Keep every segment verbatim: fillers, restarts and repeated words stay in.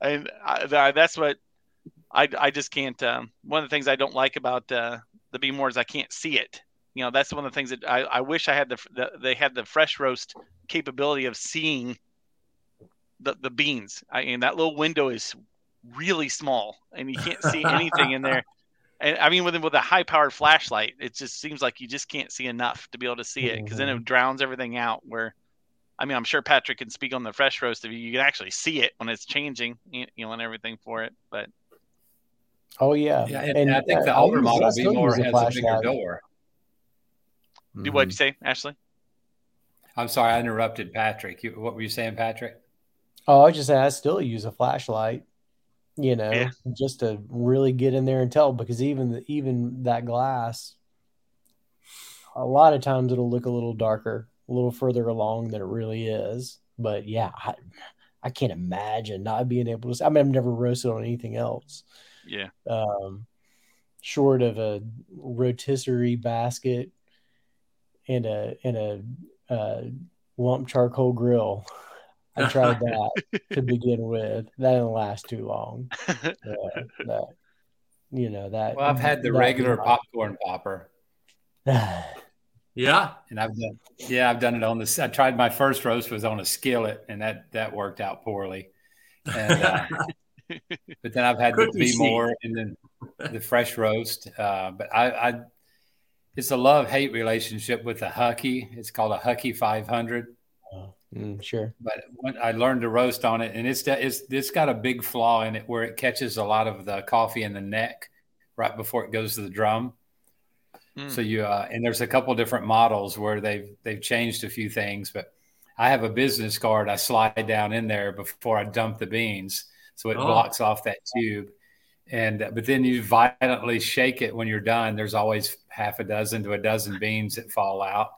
and I, that's what I I just can't. Um, one of the things I don't like about uh, the Behmor is I can't see it. You know, that's one of the things that I, I wish I had the, the they had the fresh roast capability of seeing the the beans. I and that little window is really small, and you can't see anything in there. And I mean, with with a high powered flashlight, it just seems like you just can't see enough to be able to see it, because mm-hmm. then it drowns everything out. Where, I mean, I'm sure Patrick can speak on the fresh roast. If you, you can actually see it when it's changing, you know, and everything for it. But oh yeah, yeah, and, and I think uh, the older model Behmor has a, a bigger door. Mm-hmm. What'd you say, Ashley? I'm sorry, I interrupted Patrick. You, what were you saying, Patrick? Oh, I was just saying I still use a flashlight. You know, yeah. just to really get in there and tell, because even the, even that glass, a lot of times it'll look a little darker, a little further along than it really is. But yeah, I, I can't imagine not being able to. I mean, I've never roasted on anything else. Yeah. Um, short of a rotisserie basket and a and a uh, lump charcoal grill. I tried that to begin with. That didn't last too long. Uh, that, you know that. Well, I've had the regular popcorn popper. Yeah, and I've done. Yeah, I've done it on this. I tried my first roast was on a skillet, and that that worked out poorly. And, uh, but then I've had the Behmor and then the fresh roast. Uh, but I, I, it's a love-hate relationship with the Huky. It's called a Huky five hundred. Mm, sure, but when I learned to roast on it, and it's it's it's got a big flaw in it where it catches a lot of the coffee in the neck right before it goes to the drum. Mm. So you uh, and there's a couple different models where they've they've changed a few things, but I have a business card I slide down in there before I dump the beans, so it oh. blocks off that tube. And uh, but then you violently shake it when you're done. There's always half a dozen to a dozen beans that fall out.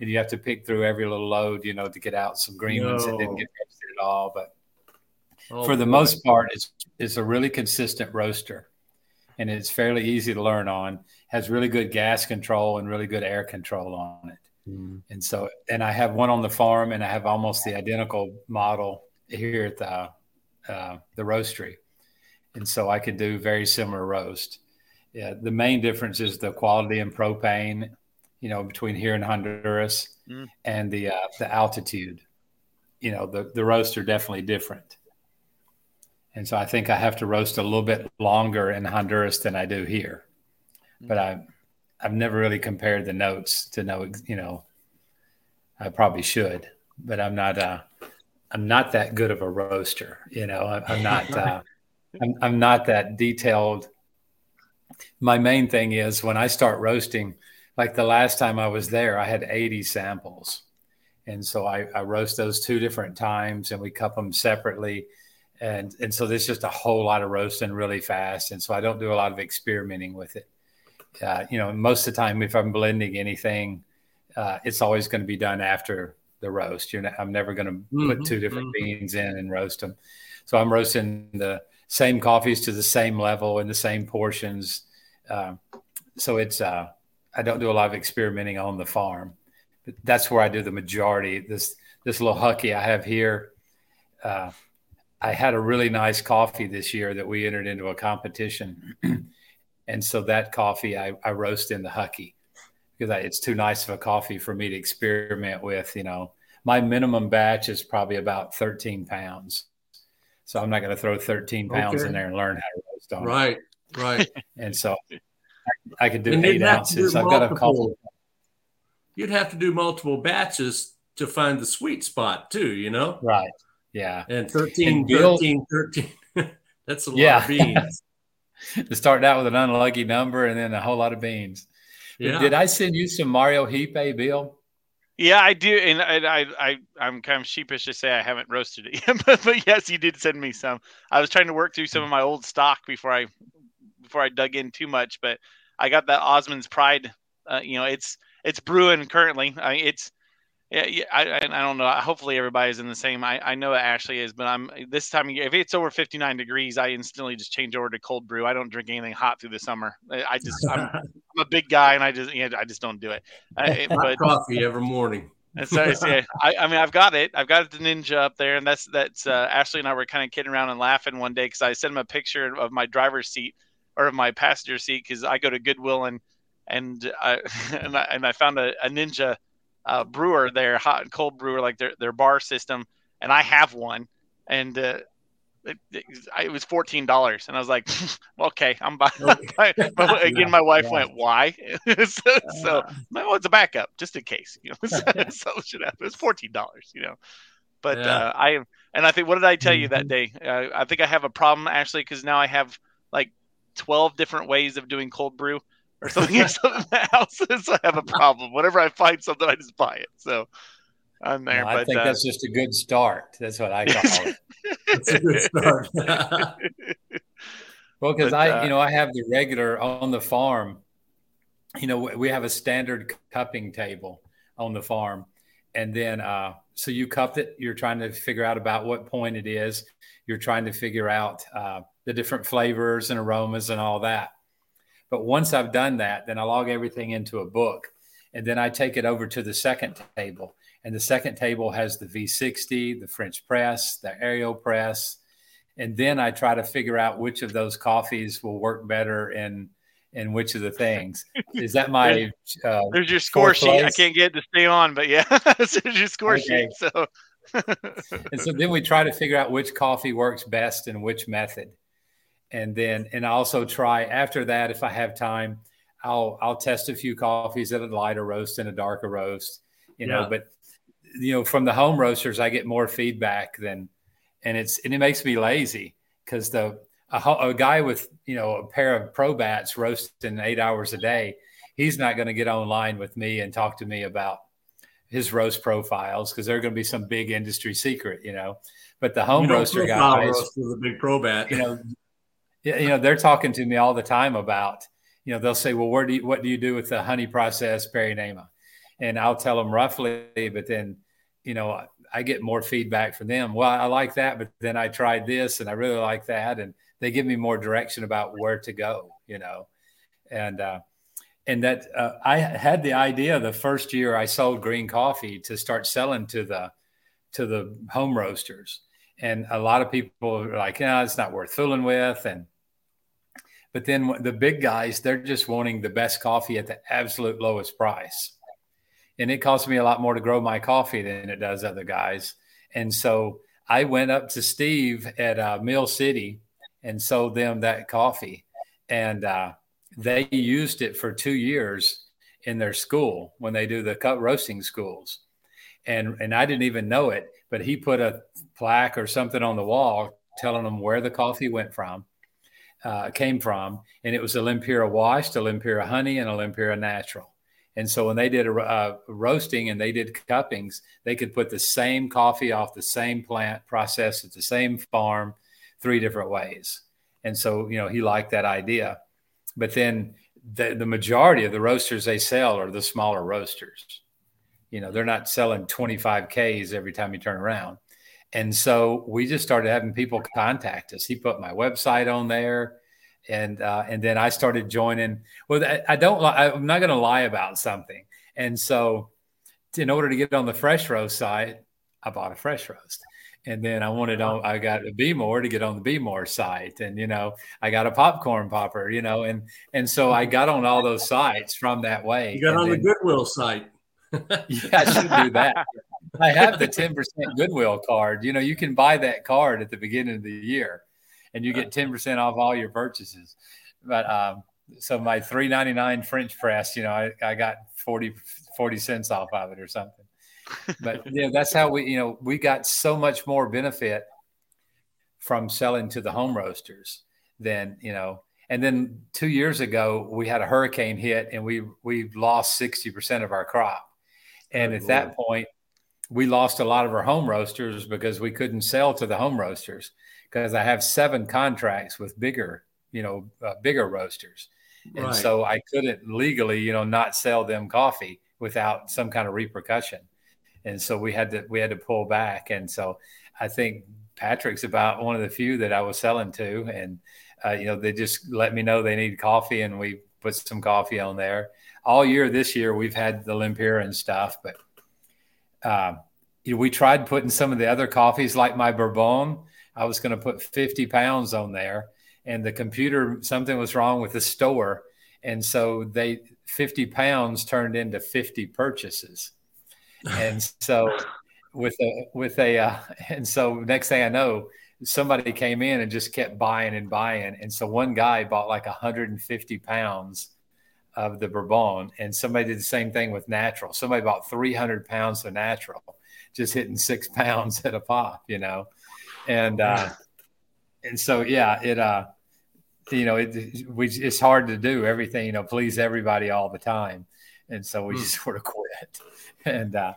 And you have to pick through every little load, you know, to get out some green no. ones that didn't get roasted at all. But oh, for the boy. most part, it's it's a really consistent roaster, and it's fairly easy to learn on. Has really good gas control and really good air control on it. Mm. And so, and I have one on the farm, and I have almost the identical model here at the uh, the roastery, and so I could do very similar roast. Yeah, the main difference is the quality in propane. You know, between here and Honduras mm. and the uh, the altitude, you know, the, the roasts are definitely different. And so I think I have to roast a little bit longer in Honduras than I do here. Mm. But I, I've never really compared the notes to know, you know, I probably should, but I'm not uh, I'm not that good of a roaster. You know, I, I'm not uh, I'm, I'm not that detailed. My main thing is when I start roasting, like the last time I was there, I had eighty samples. And so I, I roast those two different times and we cup them separately. And and so there's just a whole lot of roasting really fast. And so I don't do a lot of experimenting with it. Uh, you know, most of the time, if I'm blending anything, uh, it's always going to be done after the roast. You're not, I'm never going to mm-hmm. put two different mm-hmm. beans in and roast them. So I'm roasting the same coffees to the same level and the same portions. Uh, so it's... Uh, I don't do a lot of experimenting on the farm, but that's where I do the majority. This this little Huky I have here, uh, I had a really nice coffee this year that we entered into a competition. And so that coffee I, I roast in the Huky because I, it's too nice of a coffee for me to experiment with. You know, my minimum batch is probably about thirteen pounds. So I'm not going to throw thirteen pounds okay. in there and learn how to roast on right, it. Right, right. And so... I could do and eight ounces. Do I've got a couple. You'd have to do multiple batches to find the sweet spot too, you know? Right. Yeah. And thirteen, and Bill, thirteen, thirteen. That's a lot yeah. of beans. To start out with an unlucky number and then a whole lot of beans. Yeah. Did I send you some Mario Hipe, Bill? Yeah, I do. And, and I, I, I'm kind of sheepish to say I haven't roasted it yet, but, but yes, you did send me some. I was trying to work through some of my old stock before I, before I dug in too much, but I got that Osmond's Pride. Uh, you know, it's it's brewing currently. I it's yeah. I I don't know. Hopefully everybody's in the same. I, I know it Ashley is, but I'm this time of year. If it's over fifty-nine degrees, I instantly just change over to cold brew. I don't drink anything hot through the summer. I, I just I'm, I'm a big guy, and I just you know, I just don't do it. I, it but, coffee every morning. That's nice. Yeah. I, I mean, I've got it. I've got the Ninja up there, and that's that's uh, Ashley and I were kind of kidding around and laughing one day because I sent him a picture of my driver's seat or of my passenger seat because I go to Goodwill and and I and I, and I found a, a Ninja uh, brewer there, hot and cold brewer, like their their bar system, and I have one, and uh, it, it, it was fourteen dollars, and I was like, okay, I'm buying. Okay. Again, my wife yeah. went, why? so, yeah. so my, well, it's a backup just in case, you know. so, so it should happen. It's fourteen dollars, you know. But yeah. uh, I am, and I think, what did I tell mm-hmm. you that day? Uh, I think I have a problem, Ashley, because now I have like twelve different ways of doing cold brew. Or something in the house, so I have a problem. Whenever I find something, I just buy it. So I'm there. No, I but, think uh, that's just a good start. That's what I call it. It's a good start. Well, because I, uh, you know, I have the regular on the farm. You know, we have a standard cupping table on the farm, and then uh, so you cup it. You're trying to figure out about what point it is. You're trying to figure out uh, the different flavors and aromas and all that. But once I've done that, then I log everything into a book, and then I take it over to the second table. And the second table has the V sixty, the French press, the Aerial press. And then I try to figure out which of those coffees will work better and and which of the things. Is that my uh, There's your score sheet. Place? I can't get it to stay on, but yeah, there's your score okay. sheet. So and so then we try to figure out which coffee works best and which method. And then, and I also try after that, if I have time, I'll, I'll test a few coffees at a lighter roast and a darker roast, you know, yeah. but, you know, from the home roasters, I get more feedback than, and it's, and it makes me lazy because the, a, a guy with, you know, a pair of ProBats roasting eight hours a day, he's not going to get online with me and talk to me about his roast profiles because they're going to be some big industry secret, you know, but the home roaster guy roast is a big ProBat, you know, you know, they're talking to me all the time about, you know, they'll say, well, where do you, what do you do with the honey process Parainema? And I'll tell them roughly, but then, you know, I, I get more feedback from them. Well, I like that, but then I tried this and I really like that. And they give me more direction about where to go, you know? And, uh, and that uh, I had the idea the first year I sold green coffee to start selling to the, to the home roasters. And a lot of people are like, yeah, it's not worth fooling with. And, but then the big guys, they're just wanting the best coffee at the absolute lowest price. And it costs me a lot more to grow my coffee than it does other guys. And so I went up to Steve at uh, Mill City and sold them that coffee. And uh, they used it for two years in their school when they do the cut roasting schools. And, and I didn't even know it. But he put a plaque or something on the wall telling them where the coffee went from, uh, came from. And it was a Lempira washed, a Lempira honey, and a Lempira natural. And so when they did a, uh, roasting and they did cuppings, they could put the same coffee off the same plant, processed at the same farm, three different ways. And so, you know, he liked that idea. But then the, the majority of the roasters they sell are the smaller roasters. You know, they're not selling twenty-five Ks every time you turn around. And so we just started having people contact us. He put my website on there. And uh, and then I started joining. Well, I, I don't li- I'm not going to lie about something. And so in order to get on the Fresh Roast side, I bought a Fresh Roast. And then I wanted on, I got a Behmor to get on the Behmor site. And, you know, I got a popcorn popper, you know, and, and so I got on all those sites from that way. You got and on then, the Goodwill site. Yeah, I should do that. I have the ten percent Goodwill card. You know, you can buy that card at the beginning of the year and you get ten percent off all your purchases. But um, so my three ninety-nine French press, you know, I, I got forty cents off of it or something. But yeah, you know, that's how we, you know, we got so much more benefit from selling to the home roasters than, you know. And then two years ago, we had a hurricane hit and we, we lost sixty percent of our crop. And at that point, we lost a lot of our home roasters because we couldn't sell to the home roasters because I have seven contracts with bigger, you know, uh, bigger roasters. And right. so I couldn't legally, you know, not sell them coffee without some kind of repercussion. And so we had to, we had to pull back. And so I think Patrick's about one of the few that I was selling to. And, uh, you know, they just let me know they need coffee and we put some coffee on there all year. This year, we've had the Lempira and stuff, but uh, you know, we tried putting some of the other coffees, like my Bourbon. I was going to put fifty pounds on there, and the computer, something was wrong with the store. And so they fifty pounds turned into fifty purchases. And so with a, with a, uh, and so next thing I know, somebody came in and just kept buying and buying. And so one guy bought like one hundred fifty pounds of the Bourbon, and somebody did the same thing with natural. Somebody bought three hundred pounds of natural, just hitting six pounds at a pop, you know? And, uh, and so, yeah, it, uh, you know, it, we, it's hard to do everything, you know, please everybody all the time. And so we mm. just sort of quit. And, uh,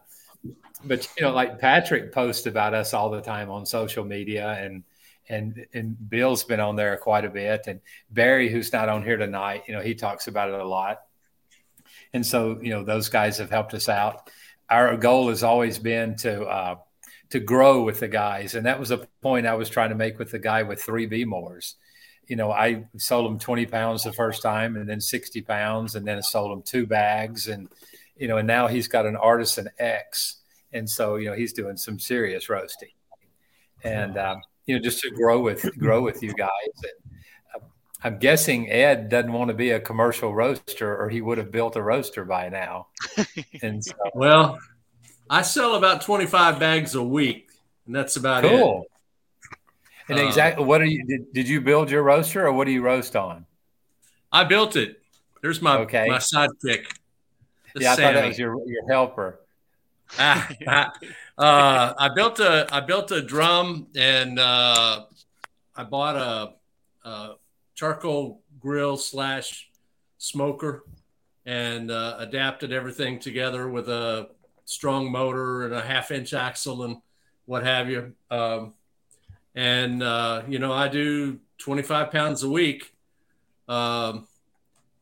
but, you know, like Patrick posts about us all the time on social media, and, and, and Bill's been on there quite a bit, and Barry, who's not on here tonight, you know, he talks about it a lot. And so, you know, those guys have helped us out. Our goal has always been to, uh, to grow with the guys. And that was a point I was trying to make with the guy with three Behmors. You know, I sold him twenty pounds the first time, and then sixty pounds, and then I sold him two bags. And, you know, and now he's got an Artisan X. And so, you know, he's doing some serious roasting. And, um, you know, just to grow with, grow with you guys. And I'm guessing Ed doesn't want to be a commercial roaster, or he would have built a roaster by now. And so, well, I sell about twenty-five bags a week, and that's about cool. it. Cool. And um, exactly, what are you? Did, did you build your roaster, or what do you roast on? I built it. There's my okay. my sidekick. Yeah, Sammy. I thought that was your your helper. I, I, uh, I built a I built a drum, and uh, I bought a, a charcoal grill slash smoker, and uh, adapted everything together with a strong motor and a half inch axle and what have you. Um, and, uh, you know, I do twenty-five pounds a week. Um,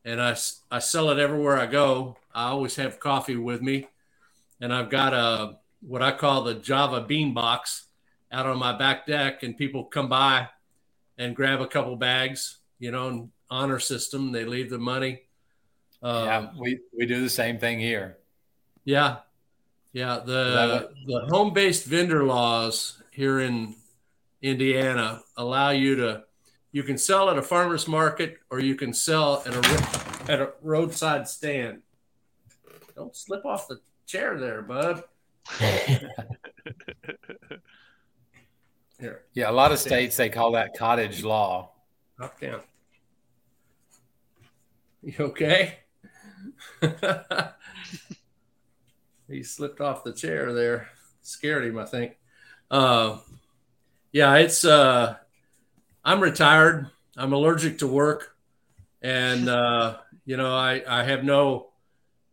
and I, I sell it everywhere I go. I always have coffee with me, and I've got a, what I call the Java bean box out on my back deck, and people come by and grab a couple bags, you know, and honor system. They leave the money. Um, yeah, we, we do the same thing here. Yeah. Yeah, the the home-based vendor laws here in Indiana allow you to, you can sell at a farmer's market, or you can sell at a, at a roadside stand. Don't slip off the chair there, bud. Here. Yeah, a lot of states, they call that cottage law. Knock down. You okay? He slipped off the chair there. Scared him, I think. Uh, yeah, it's. Uh, I'm retired. I'm allergic to work, and uh, you know, I, I have no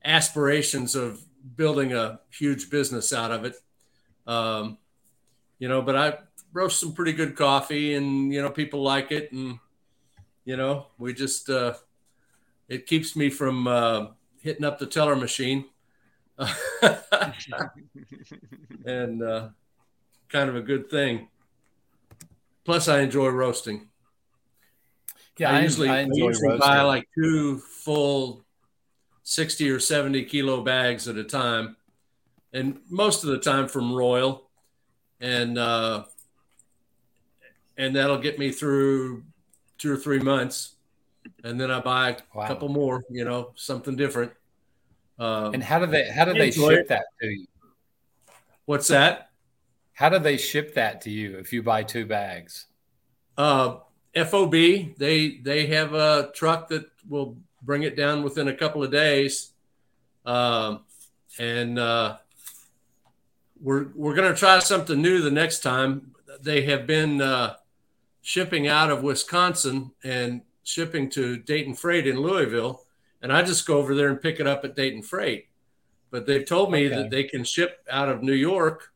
aspirations of building a huge business out of it. Um, you know, but I roast some pretty good coffee, and you know, people like it, and you know, we just. Uh, it keeps me from uh, hitting up the teller machine. And uh, kind of a good thing. Plus, I enjoy roasting. Yeah, I, I usually, I enjoy I usually buy like two full sixty or seventy kilo bags at a time, and most of the time from Royal, and uh, and that'll get me through two or three months, and then I buy a wow. couple more. You know, something different. Um, and how do they how do they ship it. that to you? What's that? How do they ship that to you if you buy two bags? Uh, F O B. They they have a truck that will bring it down within a couple of days, um, and uh, we're we're going to try something new the next time. They have been uh, shipping out of Wisconsin and shipping to Dayton Freight in Louisville. And I just go over there and pick it up at Dayton Freight. But they've told me okay. that they can ship out of New York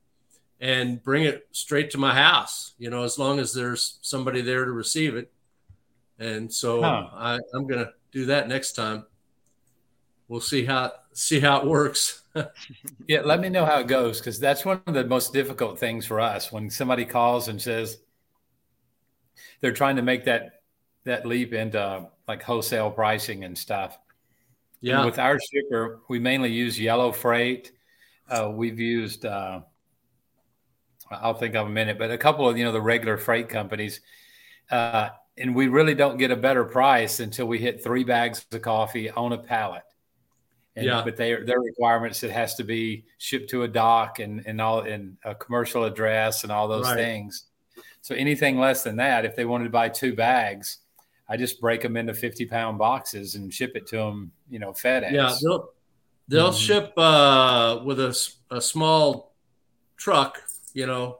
and bring it straight to my house, you know, as long as there's somebody there to receive it. And so huh. I, I'm going to do that next time. We'll see how see how it works. Yeah, let me know how it goes, because that's one of the most difficult things for us. When somebody calls and says they're trying to make that, that leap into like wholesale pricing and stuff. Yeah. And with our shipper, we mainly use Yellow Freight. uh, we've used, uh, I'll think of a minute, but a couple of, you know, the regular freight companies, uh, and we really don't get a better price until we hit three bags of coffee on a pallet. And, yeah. But they, their requirements, it has to be shipped to a dock and, and all in a commercial address and all those right. things. So anything less than that, if they wanted to buy two bags, I just break them into fifty pound boxes and ship it to them, you know, FedEx. Yeah, they'll, they'll mm-hmm. ship uh, with a, a small truck, you know,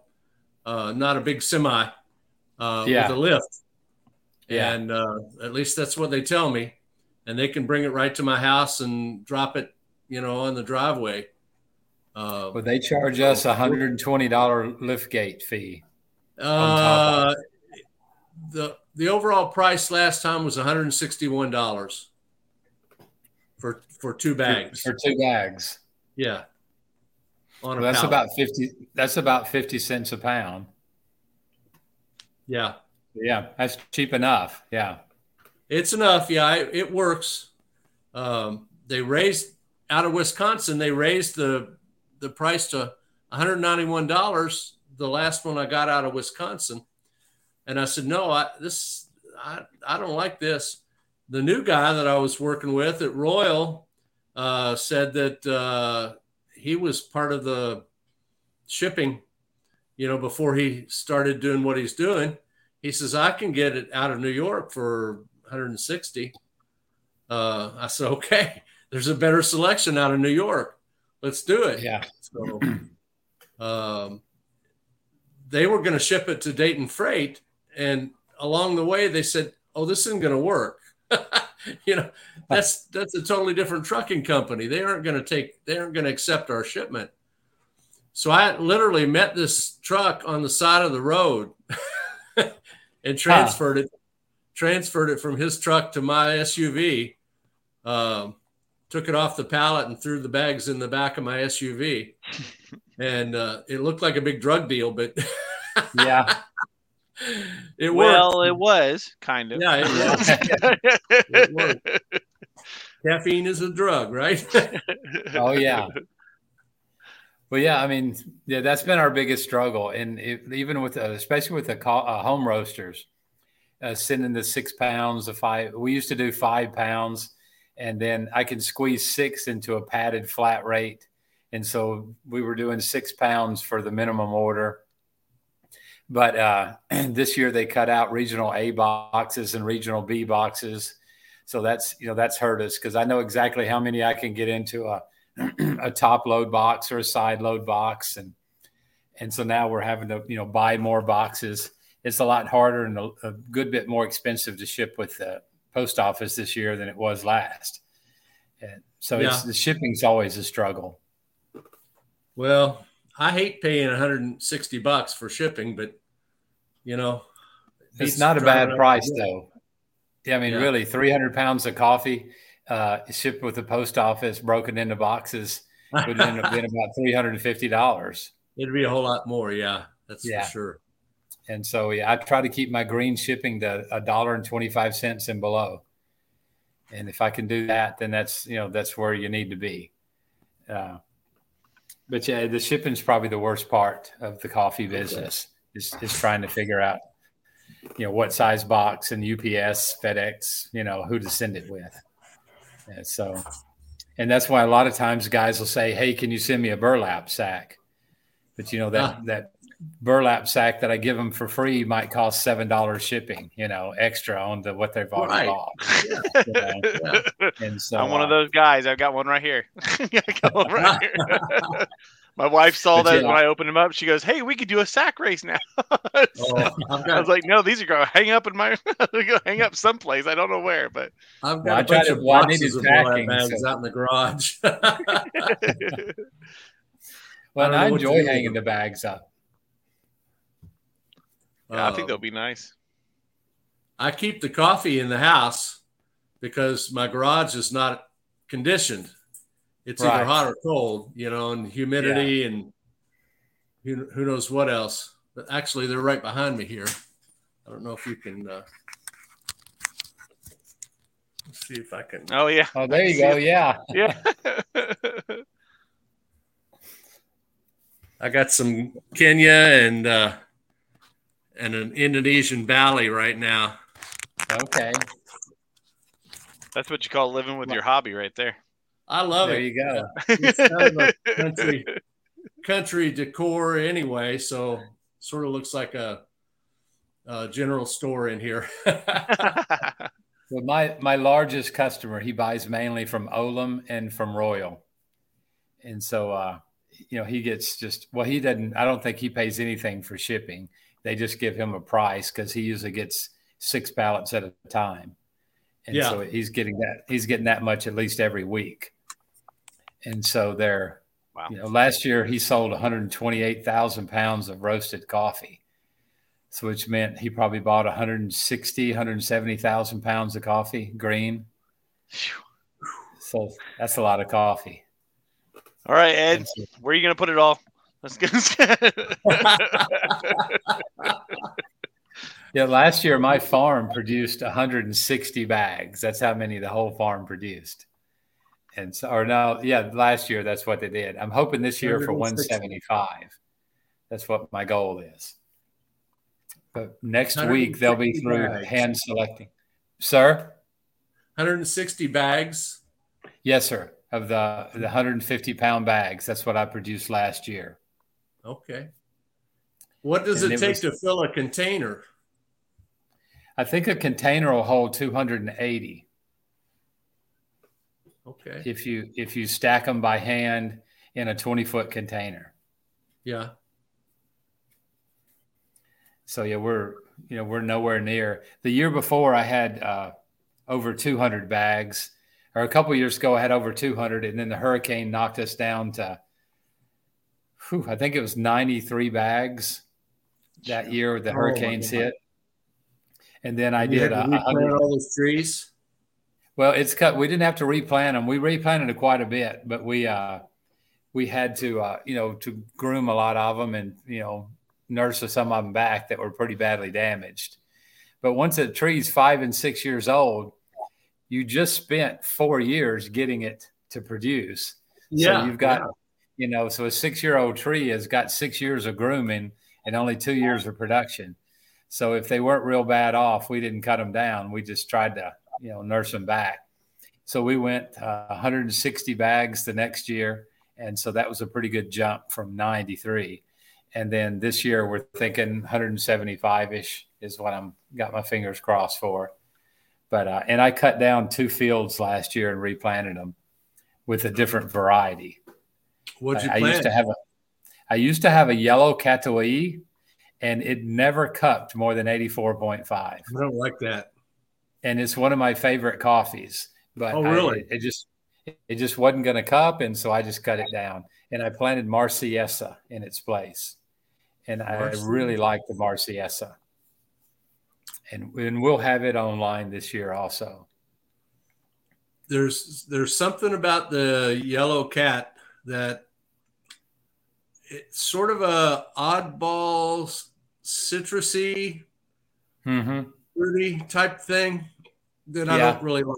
uh, not a big semi uh, yeah. with a lift. Yeah. And uh, at least that's what they tell me. And they can bring it right to my house and drop it, you know, on the driveway. Uh, well, they charge us a one hundred twenty dollars lift gate fee. Uh, the the overall price last time was one hundred sixty-one dollars for for two bags. For, for two bags. Yeah. On well, a that's pallet. about fifty. That's about fifty cents a pound. Yeah. Yeah, that's cheap enough. Yeah. It's enough. Yeah, it, it works. Um, they raised out of Wisconsin. They raised the the price to one hundred ninety-one dollars. The last one I got out of Wisconsin, and I said, no, I this I I don't like this. The new guy that I was working with at Royal uh, said that uh, he was part of the shipping. You know, before he started doing what he's doing, he says I can get it out of New York for one hundred sixty. Uh, I said, okay, there's a better selection out of New York. Let's do it. Yeah. So um, they were going to ship it to Dayton Freight. And along the way, they said, oh, this isn't going to work. You know, that's, that's a totally different trucking company. They aren't going to take, they aren't going to accept our shipment. So I literally met this truck on the side of the road and transferred huh. it. transferred it from his truck to my S U V, um, took it off the pallet and threw the bags in the back of my S U V. And uh, it looked like a big drug deal, but yeah, it well, worked. It was kind of. Yeah, it, it worked. Caffeine is a drug, right? Oh, yeah. Well, yeah, I mean, yeah, that's been our biggest struggle. And it, even with, uh, especially with the co- uh, home roasters, Uh, sending the six pounds, the five. We used to do five pounds, and then I can squeeze six into a padded flat rate. And so we were doing six pounds for the minimum order. But uh, this year they cut out regional A boxes and regional B boxes. So that's, you know, that's hurt us because I know exactly how many I can get into a a top load box or a side load box. And, and so now we're having to, you know, buy more boxes. It's a lot harder and a, a good bit more expensive to ship with the post office this year than it was last. And so yeah. it's, the shipping's always a struggle. Well, I hate paying one hundred sixty bucks for shipping, but you know, it's, it's not a bad price up. though. Yeah, I mean, yeah. really three hundred pounds of coffee uh, shipped with the post office broken into boxes would end up being about three hundred fifty dollars. It'd be a whole lot more. Yeah, that's yeah. for sure. And so yeah, I try to keep my green shipping to a dollar and twenty-five cents and below. And if I can do that, then that's, you know, that's where you need to be. Uh, but yeah, the shipping's probably the worst part of the coffee business is, is trying to figure out, you know, what size box and U P S, FedEx, you know, who to send it with. And so, and that's why a lot of times guys will say, hey, can you send me a burlap sack? But you know, that, huh. that, burlap sack that I give them for free might cost seven dollars shipping, you know, extra on the what they've already right. bought. Yeah. You know? Yeah. And so, I'm one uh, of those guys. I've got one right here. I got one right here. My wife saw that yeah. when I opened them up. She goes, "Hey, we could do a sack race now." So oh, I was like, "No, these are going to hang up in my hang up someplace. I don't know where, but I've got well, a bunch of boxes of burlap bags so. out in the garage." Well, I, I enjoy hanging the bags up. Yeah, I think that'll be nice. Um, I keep the coffee in the house because my garage is not conditioned. It's right. either hot or cold, you know, and humidity yeah. and who, who knows what else. But actually, they're right behind me here. I don't know if you can. Uh, let's see if I can. Oh, yeah. Oh, there you go. It. Yeah. Yeah. I got some Kenya and uh, and an Indonesian Bali right now. Okay. That's what you call living with your hobby right there. I love there it. There you go. It's kind of a country, country decor anyway, so sort of looks like a, a general store in here. Well, my, my largest customer, he buys mainly from Olam and from Royal. And so, uh, you know, he gets just, well, he doesn't, I don't think he pays anything for shipping. They just give him a price because he usually gets six pallets at a time. And yeah. so he's getting that, he's getting that much at least every week. And so there, wow. you know, last year he sold one hundred twenty-eight thousand pounds of roasted coffee. So which meant he probably bought one hundred sixty, one hundred seventy thousand pounds of coffee, green. So that's a lot of coffee. All right, Ed, where are you going to put it all? Let's get Yeah, last year my farm produced one hundred sixty bags. That's how many the whole farm produced. And so, or no, yeah, last year that's what they did. I'm hoping this year for one hundred seventy-five. That's what my goal is. But next week they'll be through bags. Hand selecting. Sir? one hundred sixty bags? Yes, sir. Of the, the one hundred fifty pound bags. That's what I produced last year. Okay. What does and it take it was, to fill a container? I think a container will hold two hundred eighty. Okay. If you if you stack them by hand in a twenty foot container. Yeah. So yeah, we're you know we're nowhere near. The year before I had uh, over two hundred bags, or a couple of years ago I had over two hundred, and then the hurricane knocked us down to, whew, I think it was ninety-three bags that year. The oh, hurricanes hit. And then I you did uh, replant all those trees. Well, it's cut. We didn't have to replant them. We replanted it quite a bit, but we uh, we had to uh, you know to groom a lot of them and you know nurse some of them back that were pretty badly damaged. But once a tree's five and six years old, you just spent four years getting it to produce. Yeah, so you've got yeah. you know so a six year old tree has got six years of grooming and only two years of production. So if they weren't real bad off, we didn't cut them down. We just tried to, you know, nurse them back. So we went uh, one hundred sixty bags the next year. And so that was a pretty good jump from ninety-three. And then this year we're thinking one hundred seventy-five-ish is what I'm got my fingers crossed for. But uh, and I cut down two fields last year and replanted them with a different variety. What'd you I, plant? I used to have a, I used to have a yellow Catui. And it never cupped more than eighty-four point five. I don't like that. And it's one of my favorite coffees. But oh, really? I, it just it just wasn't going to cup, and so I just cut it down. And I planted Marciessa in its place. And Marciessa. I really like the Marciessa. And, and we'll have it online this year also. There's, there's something about the yellow cat that it's sort of a oddball, citrusy, mm-hmm. fruity type thing that yeah. I don't really like.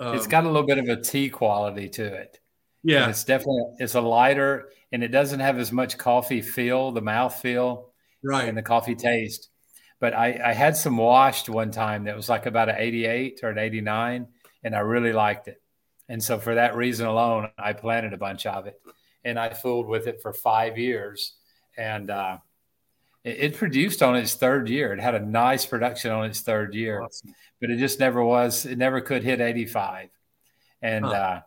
Um, it's got a little bit of a tea quality to it. Yeah, and it's definitely it's a lighter, and it doesn't have as much coffee feel, the mouth feel, right, and the coffee taste. But I, I had some washed one time that was like about an eighty-eight or an eighty-nine, and I really liked it. And so for that reason alone, I planted a bunch of it. And I fooled with it for five years. And uh, it, it produced on its third year. It had a nice production on its third year. Awesome. But it just never was. It never could hit eighty-five. And huh. uh,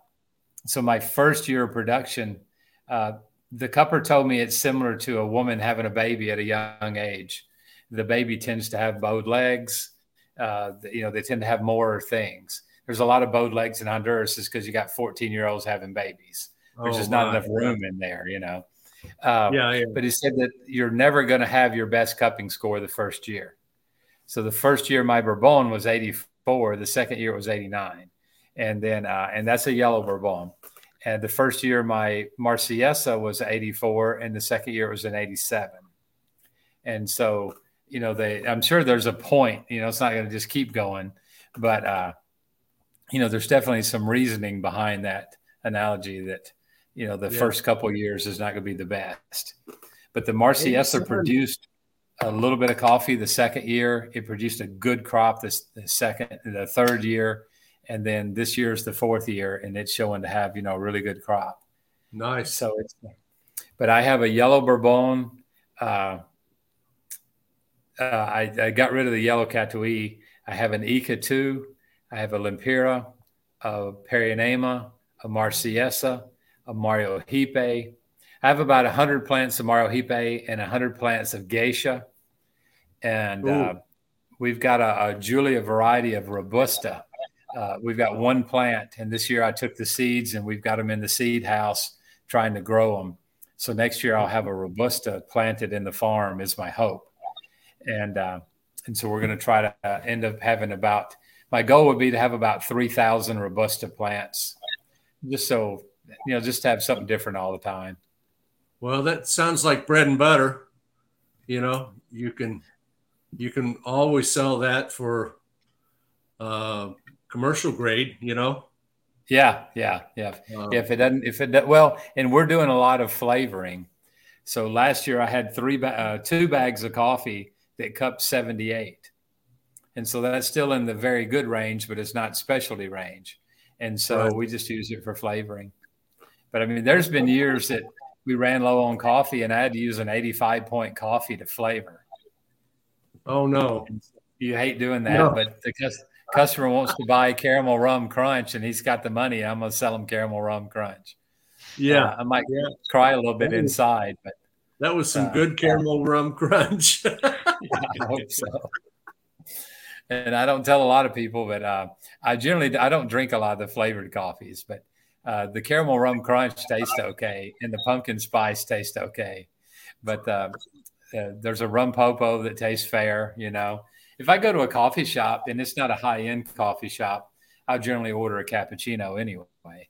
so my first year of production, uh, the cupper told me it's similar to a woman having a baby at a young age. The baby tends to have bowed legs. Uh, you know, they tend to have more things. There's a lot of bowed legs in Honduras is because you got fourteen-year-olds having babies. There's oh, just not my. enough room in there, you know. Um, yeah, yeah. But he said that you're never going to have your best cupping score the first year. So the first year my Bourbon was eighty-four. The second year it was eighty-nine. And then uh, and that's a yellow Bourbon. And the first year my Marciessa was eighty-four. And the second year it was an eighty-seven. And so, you know, they I'm sure there's a point. You know, it's not going to just keep going. But, uh, you know, there's definitely some reasoning behind that analogy that You know, the yeah. first couple of years is not going to be the best. But the Marciessa produced a little bit of coffee the second year. It produced a good crop this the second, the third year, and then this year is the fourth year, and it's showing to have, you know, a really good crop. Nice. So it's, but I have a yellow Bourbon. Uh, uh, I, I got rid of the yellow Catui. I have an Catui. I have a Lempira, a Parainema, a Marciessa, a Mario Hipe. I have about one hundred plants of Mario Hipe and one hundred plants of Geisha. And uh, we've got a, a Julia variety of Robusta. Uh, we've got one plant, and this year I took the seeds, and we've got them in the seed house trying to grow them. So next year I'll have a Robusta planted in the farm is my hope. And uh, and so we're going to try to uh, end up having about – my goal would be to have about three thousand Robusta plants just so – you know, just to have something different all the time. Well, that sounds like bread and butter. You know, you can you can always sell that for uh, commercial grade. You know. Yeah, yeah, yeah. Um, if it doesn't, if it well, and we're doing a lot of flavoring. So last year I had three, uh, two bags of coffee that cupped seventy-eight, and so that's still in the very good range, but it's not specialty range. And so right. we just use it for flavoring. But, I mean, there's been years that we ran low on coffee, and I had to use an eighty-five point coffee to flavor. Oh, no. And you hate doing that, no. but the cus- customer wants to buy caramel rum crunch, and he's got the money. I'm going to sell him caramel rum crunch. Yeah. Uh, I might yeah. cry a little bit that inside. But that was some uh, good caramel uh, rum crunch. Yeah, I hope so. And I don't tell a lot of people, but uh, I generally I don't drink a lot of the flavored coffees, but Uh, the caramel rum crunch tastes okay, and the pumpkin spice tastes okay. But uh, uh, there's a rum popo that tastes fair, you know. If I go to a coffee shop, and it's not a high-end coffee shop, I'll generally order a cappuccino anyway.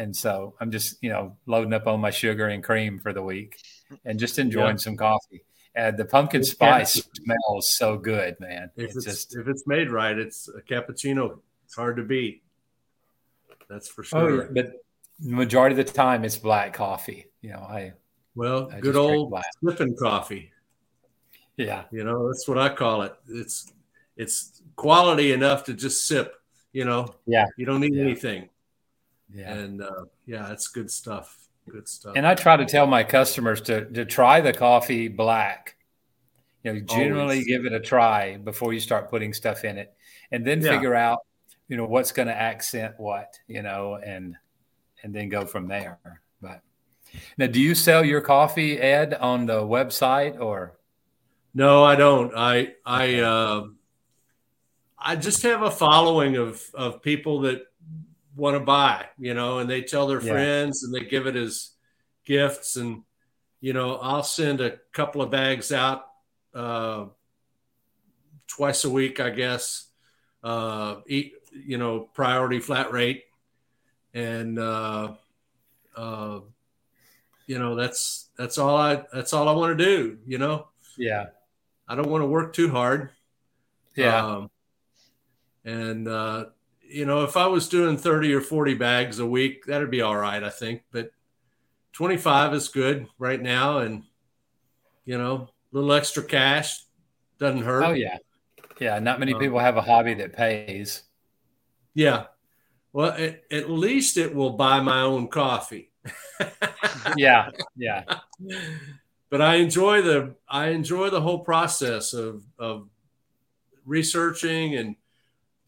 And so I'm just, you know, loading up on my sugar and cream for the week and just enjoying yeah. some coffee. And the pumpkin it's spice cappuccino. Smells so good, man. If it's, it's just, if it's made right, it's a cappuccino. It's hard to beat. That's for sure. Oh, yeah. But the majority of the time it's black coffee. You know, I well, I good old sipping coffee. Yeah. You know, that's what I call it. It's it's quality enough to just sip, you know. Yeah. You don't need yeah. anything. Yeah. And uh, yeah, it's good stuff. Good stuff. And I try to tell my customers to to try the coffee black. You know, generally Always. give it a try before you start putting stuff in it, and then yeah. figure out you know, what's going to accent what, you know, and and then go from there. But now, do you sell your coffee, Ed, on the website or? No, I don't. I I uh, I just have a following of, of people that want to buy, you know, and they tell their yeah. friends and they give it as gifts. And, you know, I'll send a couple of bags out uh, twice a week, I guess. Uh, eat, you know, priority flat rate. And, uh, uh, you know, that's, that's all I, that's all I want to do, you know? Yeah. I don't want to work too hard. Yeah. Um, and, uh, you know, if I was doing thirty or forty bags a week, that'd be all right, I think, but twenty-five is good right now. And, you know, a little extra cash doesn't hurt. Oh yeah. Yeah, not many people have a hobby that pays. Yeah. Well, it, at least it will buy my own coffee. yeah, yeah. But I enjoy the I enjoy the whole process of of researching and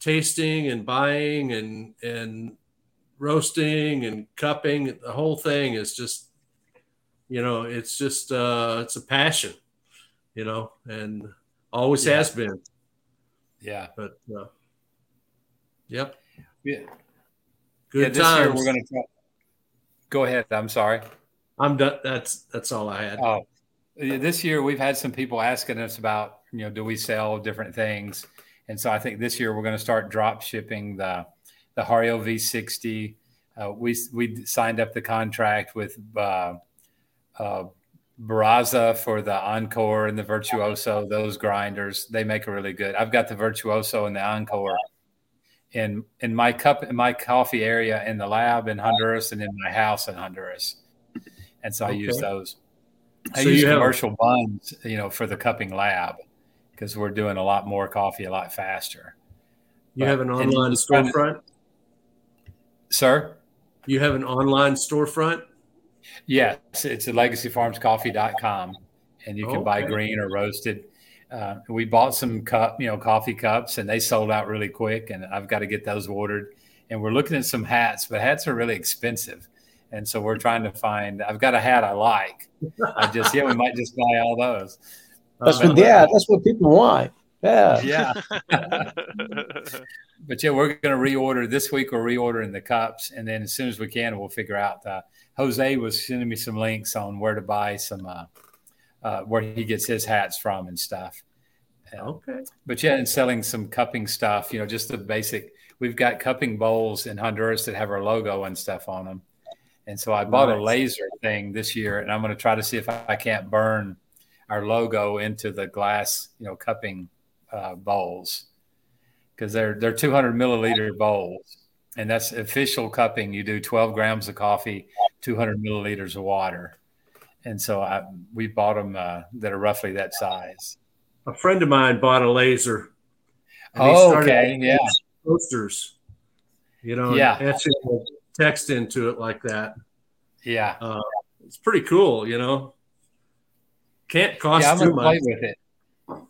tasting and buying and and roasting and cupping. The whole thing is just, you know, it's just uh, it's a passion, you know, and always yeah. has been. Yeah, but uh, yep. Yeah, good yeah, this times. Year we're going to go ahead. I'm sorry, I'm done. That's that's all I had. Oh, this year we've had some people asking us about you know do we sell different things, and so I think this year we're going to start drop shipping the the Royal V sixty. Uh, we we signed up the contract with uh, uh, Baraza for the Encore and the Virtuoso, those grinders, they make a really good. I've got the Virtuoso and the Encore, in in my cup in my coffee area in the lab in Honduras and in my house in Honduras. And so I okay. use those. I so use you commercial have- buns, you know, for the cupping lab because we're doing a lot more coffee a lot faster. You but, have an online storefront? Sir? You have an online storefront? Yes, it's at legacy farms coffee dot com, and you can okay. buy green or roasted. Uh, we bought some cup, you know, coffee cups, and they sold out really quick, and I've got to get those ordered. And we're looking at some hats, but hats are really expensive, and so we're trying to find. I've got a hat I like. I just yeah, we might just buy all those. That's what, yeah, that's what people want. Yeah, yeah. But yeah, we're going to reorder this week. We're reordering the cups, and then as soon as we can, we'll figure out. Uh, Jose was sending me some links on where to buy some. Uh, Uh, where he gets his hats from and stuff. Okay. But yeah, and selling some cupping stuff, you know, just the basic. We've got cupping bowls in Honduras that have our logo and stuff on them. And so I bought nice. a laser thing this year, and I'm going to try to see if I can't burn our logo into the glass, you know, cupping uh, bowls, because they're they're two hundred milliliter bowls. And that's official cupping. You do twelve grams of coffee, two hundred milliliters of water. And so I, we bought them uh, that are roughly that size. A friend of mine bought a laser. And oh, he okay, yeah. Posters, you know, yeah. etching text into it like that. Yeah, uh, it's pretty cool, you know. Can't cost yeah, I'm too much. Play with it.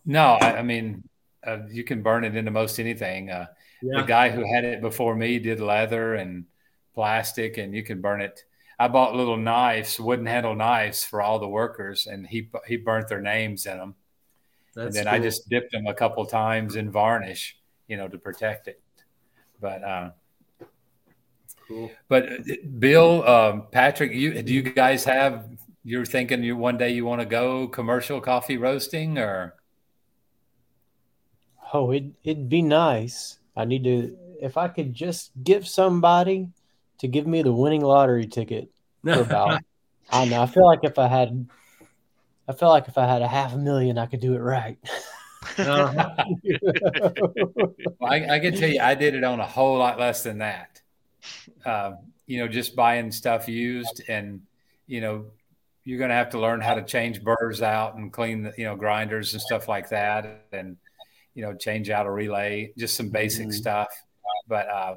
No, I, I mean, uh, you can burn it into most anything. Uh, yeah. The guy who had it before me did leather and plastic, and you can burn it. I bought little knives, wooden handle knives for all the workers, and he he burnt their names in them. That's and then cool. I just dipped them a couple times in varnish, you know, to protect it. But uh, cool. But Bill, um, Patrick, you do you guys have? You're thinking you one day you want to go commercial coffee roasting, or? Oh, it it'd be nice. I need to if I could just give somebody. To give me the winning lottery ticket for about, I don't know. I feel like if I had, I feel like if I had a half a million, I could do it right. Uh-huh. Well, I, I can tell you, I did it on a whole lot less than that. Uh, you know, just buying stuff used, and you know, you're going to have to learn how to change burrs out and clean the, you know, grinders and stuff like that, and you know, change out a relay, just some basic mm-hmm. stuff, but. Uh,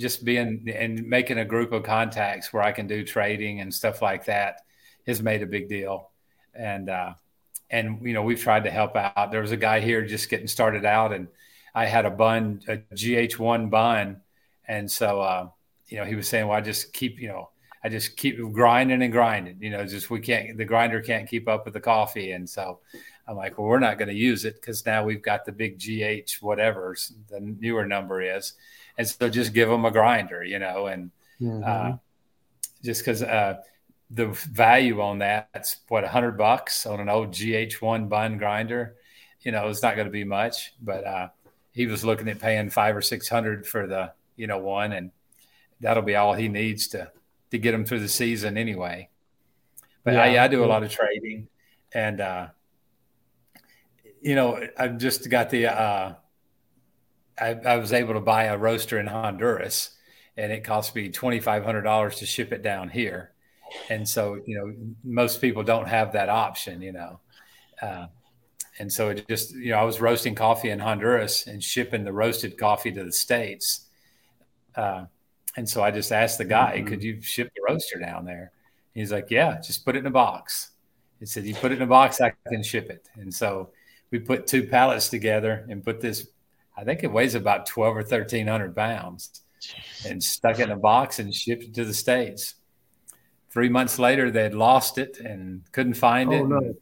Just being and making a group of contacts where I can do trading and stuff like that has made a big deal. And, uh, and you know, we've tried to help out. There was a guy here just getting started out, and I had a bun, a G H one bun. And so, uh, you know, he was saying, well, I just keep, you know, I just keep grinding and grinding, you know, just we can't, the grinder can't keep up with the coffee. And so I'm like, well, we're not going to use it because now we've got the big G H, whatever the newer number is. And so just give them a grinder, you know, and mm-hmm. uh, just because uh, the value on that, that's what, a hundred bucks on an old G H one Bunn grinder, you know, it's not going to be much. But uh, he was looking at paying five or six hundred for the, you know, one. And that'll be all he needs to to get him through the season anyway. But yeah. I, I do a lot of trading. And, uh, you know, I've just got the uh, – I, I was able to buy a roaster in Honduras, and it cost me twenty-five hundred dollars to ship it down here. And so, you know, most people don't have that option, you know. Uh, and so it just, you know, I was roasting coffee in Honduras and shipping the roasted coffee to the States. Uh, and so I just asked the guy, mm-hmm. could you ship the roaster down there? And he's like, yeah, just put it in a box. He said, you put it in a box, I can ship it. And so we put two pallets together and put this, I think it weighs about twelve or thirteen hundred pounds, and stuck it in a box and shipped it to the States. Three months later, they had lost it and couldn't find oh, it. No.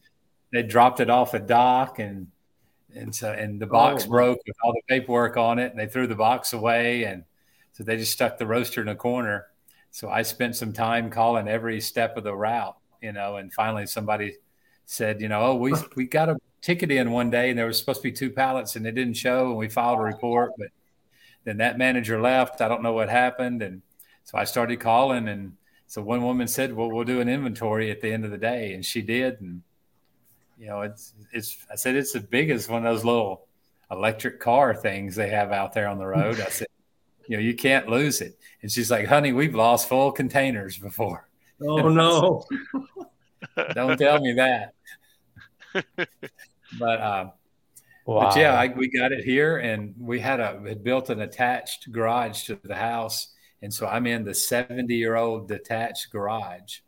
They dropped it off a dock, and and so and the box oh, broke with all the paperwork on it, and they threw the box away, and so they just stuck the roaster in a corner. So I spent some time calling every step of the route, you know, and finally somebody said, you know, oh, we we got a ticket in one day, and there was supposed to be two pallets, and it didn't show, and we filed a report, but then that manager left. I don't know what happened. And so I started calling, and so one woman said, well, we'll do an inventory at the end of the day, and she did. And you know, it's it's I said, it's as big as one of those little electric car things they have out there on the road. I said, you know, you can't lose it. And she's like, honey, we've lost full containers before. Oh, no. Don't tell me that. But, uh, wow. But yeah, I, we got it here, and we had a had built an attached garage to the house. And so I'm in the seventy-year-old detached garage.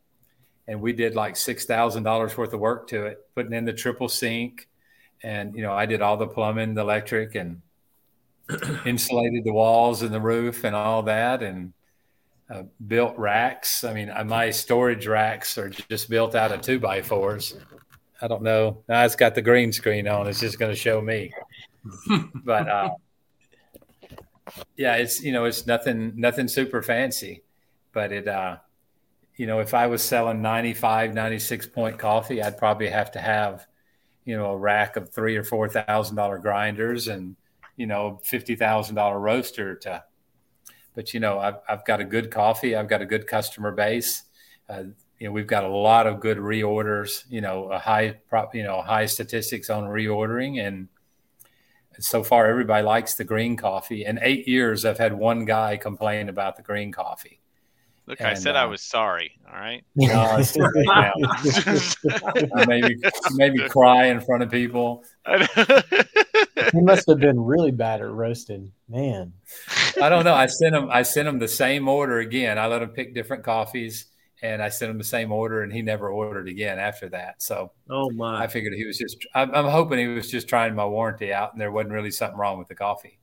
And we did like six thousand dollars worth of work to it, putting in the triple sink. And, you know, I did all the plumbing, the electric, and insulated the walls and the roof and all that, and uh, built racks. I mean, my storage racks are just built out of two by fours. I don't know. Now it's got the green screen on. It's just going to show me. But, uh, yeah, it's, you know, it's nothing, nothing super fancy, but it, uh, you know, if I was selling ninety-five, ninety-six point coffee, I'd probably have to have, you know, a rack of three or four thousand dollar grinders and, you know, fifty thousand dollar roaster to. But you know, I've I've got a good coffee. I've got a good customer base. Uh, you know, we've got a lot of good reorders. You know, a high prop. You know, high statistics on reordering, and so far everybody likes the green coffee. In eight years, I've had one guy complain about the green coffee. Look, and I said uh, I was sorry. All right. No, it's too late now. I maybe maybe cry in front of people. He must have been really bad at roasting, man. I don't know. I sent him. I sent him the same order again. I let him pick different coffees, and I sent him the same order, and he never ordered again after that. So, oh my! I figured he was just. I'm, I'm hoping he was just trying my warranty out, and there wasn't really something wrong with the coffee.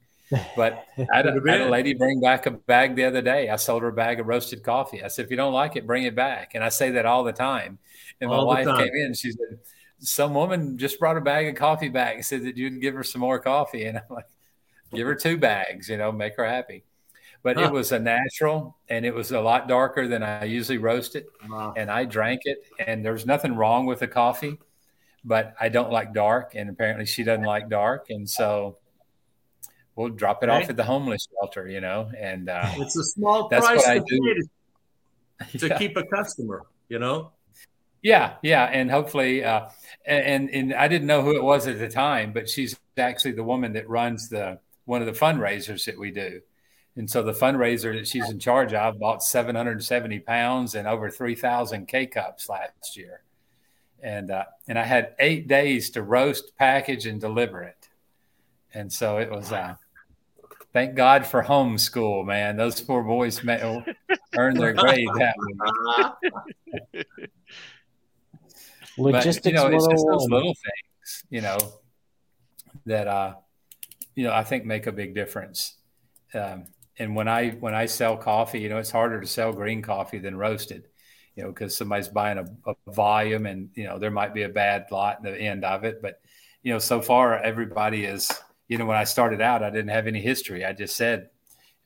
But I had, a, I had a lady bring back a bag the other day. I sold her a bag of roasted coffee. I said, if you don't like it, bring it back. And I say that all the time. And my all wife came in and she said, some woman just brought a bag of coffee back and said that you'd give her some more coffee. And I'm like, give her two bags, you know, make her happy. But huh. It was a natural, and it was a lot darker than I usually roast it. Wow. And I drank it, and there's nothing wrong with the coffee, but I don't like dark. And apparently she doesn't like dark. And so we'll drop it right off at the homeless shelter, you know, and uh, it's a small price to, pay to yeah. keep a customer, you know? Yeah. Yeah. And hopefully, uh, and, and I didn't know who it was at the time, but she's actually the woman that runs the, one of the fundraisers that we do. And so the fundraiser that she's in charge of bought seven hundred seventy pounds and over three thousand K-cups last year. And, uh, and I had eight days to roast, package, and deliver it. And so it was, uh, thank God for homeschool, man. Those four boys may earn their grade that way. Logistics, but, you know, it's just those little things, you know, that, uh, you know, I think make a big difference. Um, and when I, when I sell coffee, you know, it's harder to sell green coffee than roasted, you know, because somebody's buying a, a volume and, you know, there might be a bad lot in the end of it, but, you know, so far everybody is, you know, when I started out, I didn't have any history. I just said,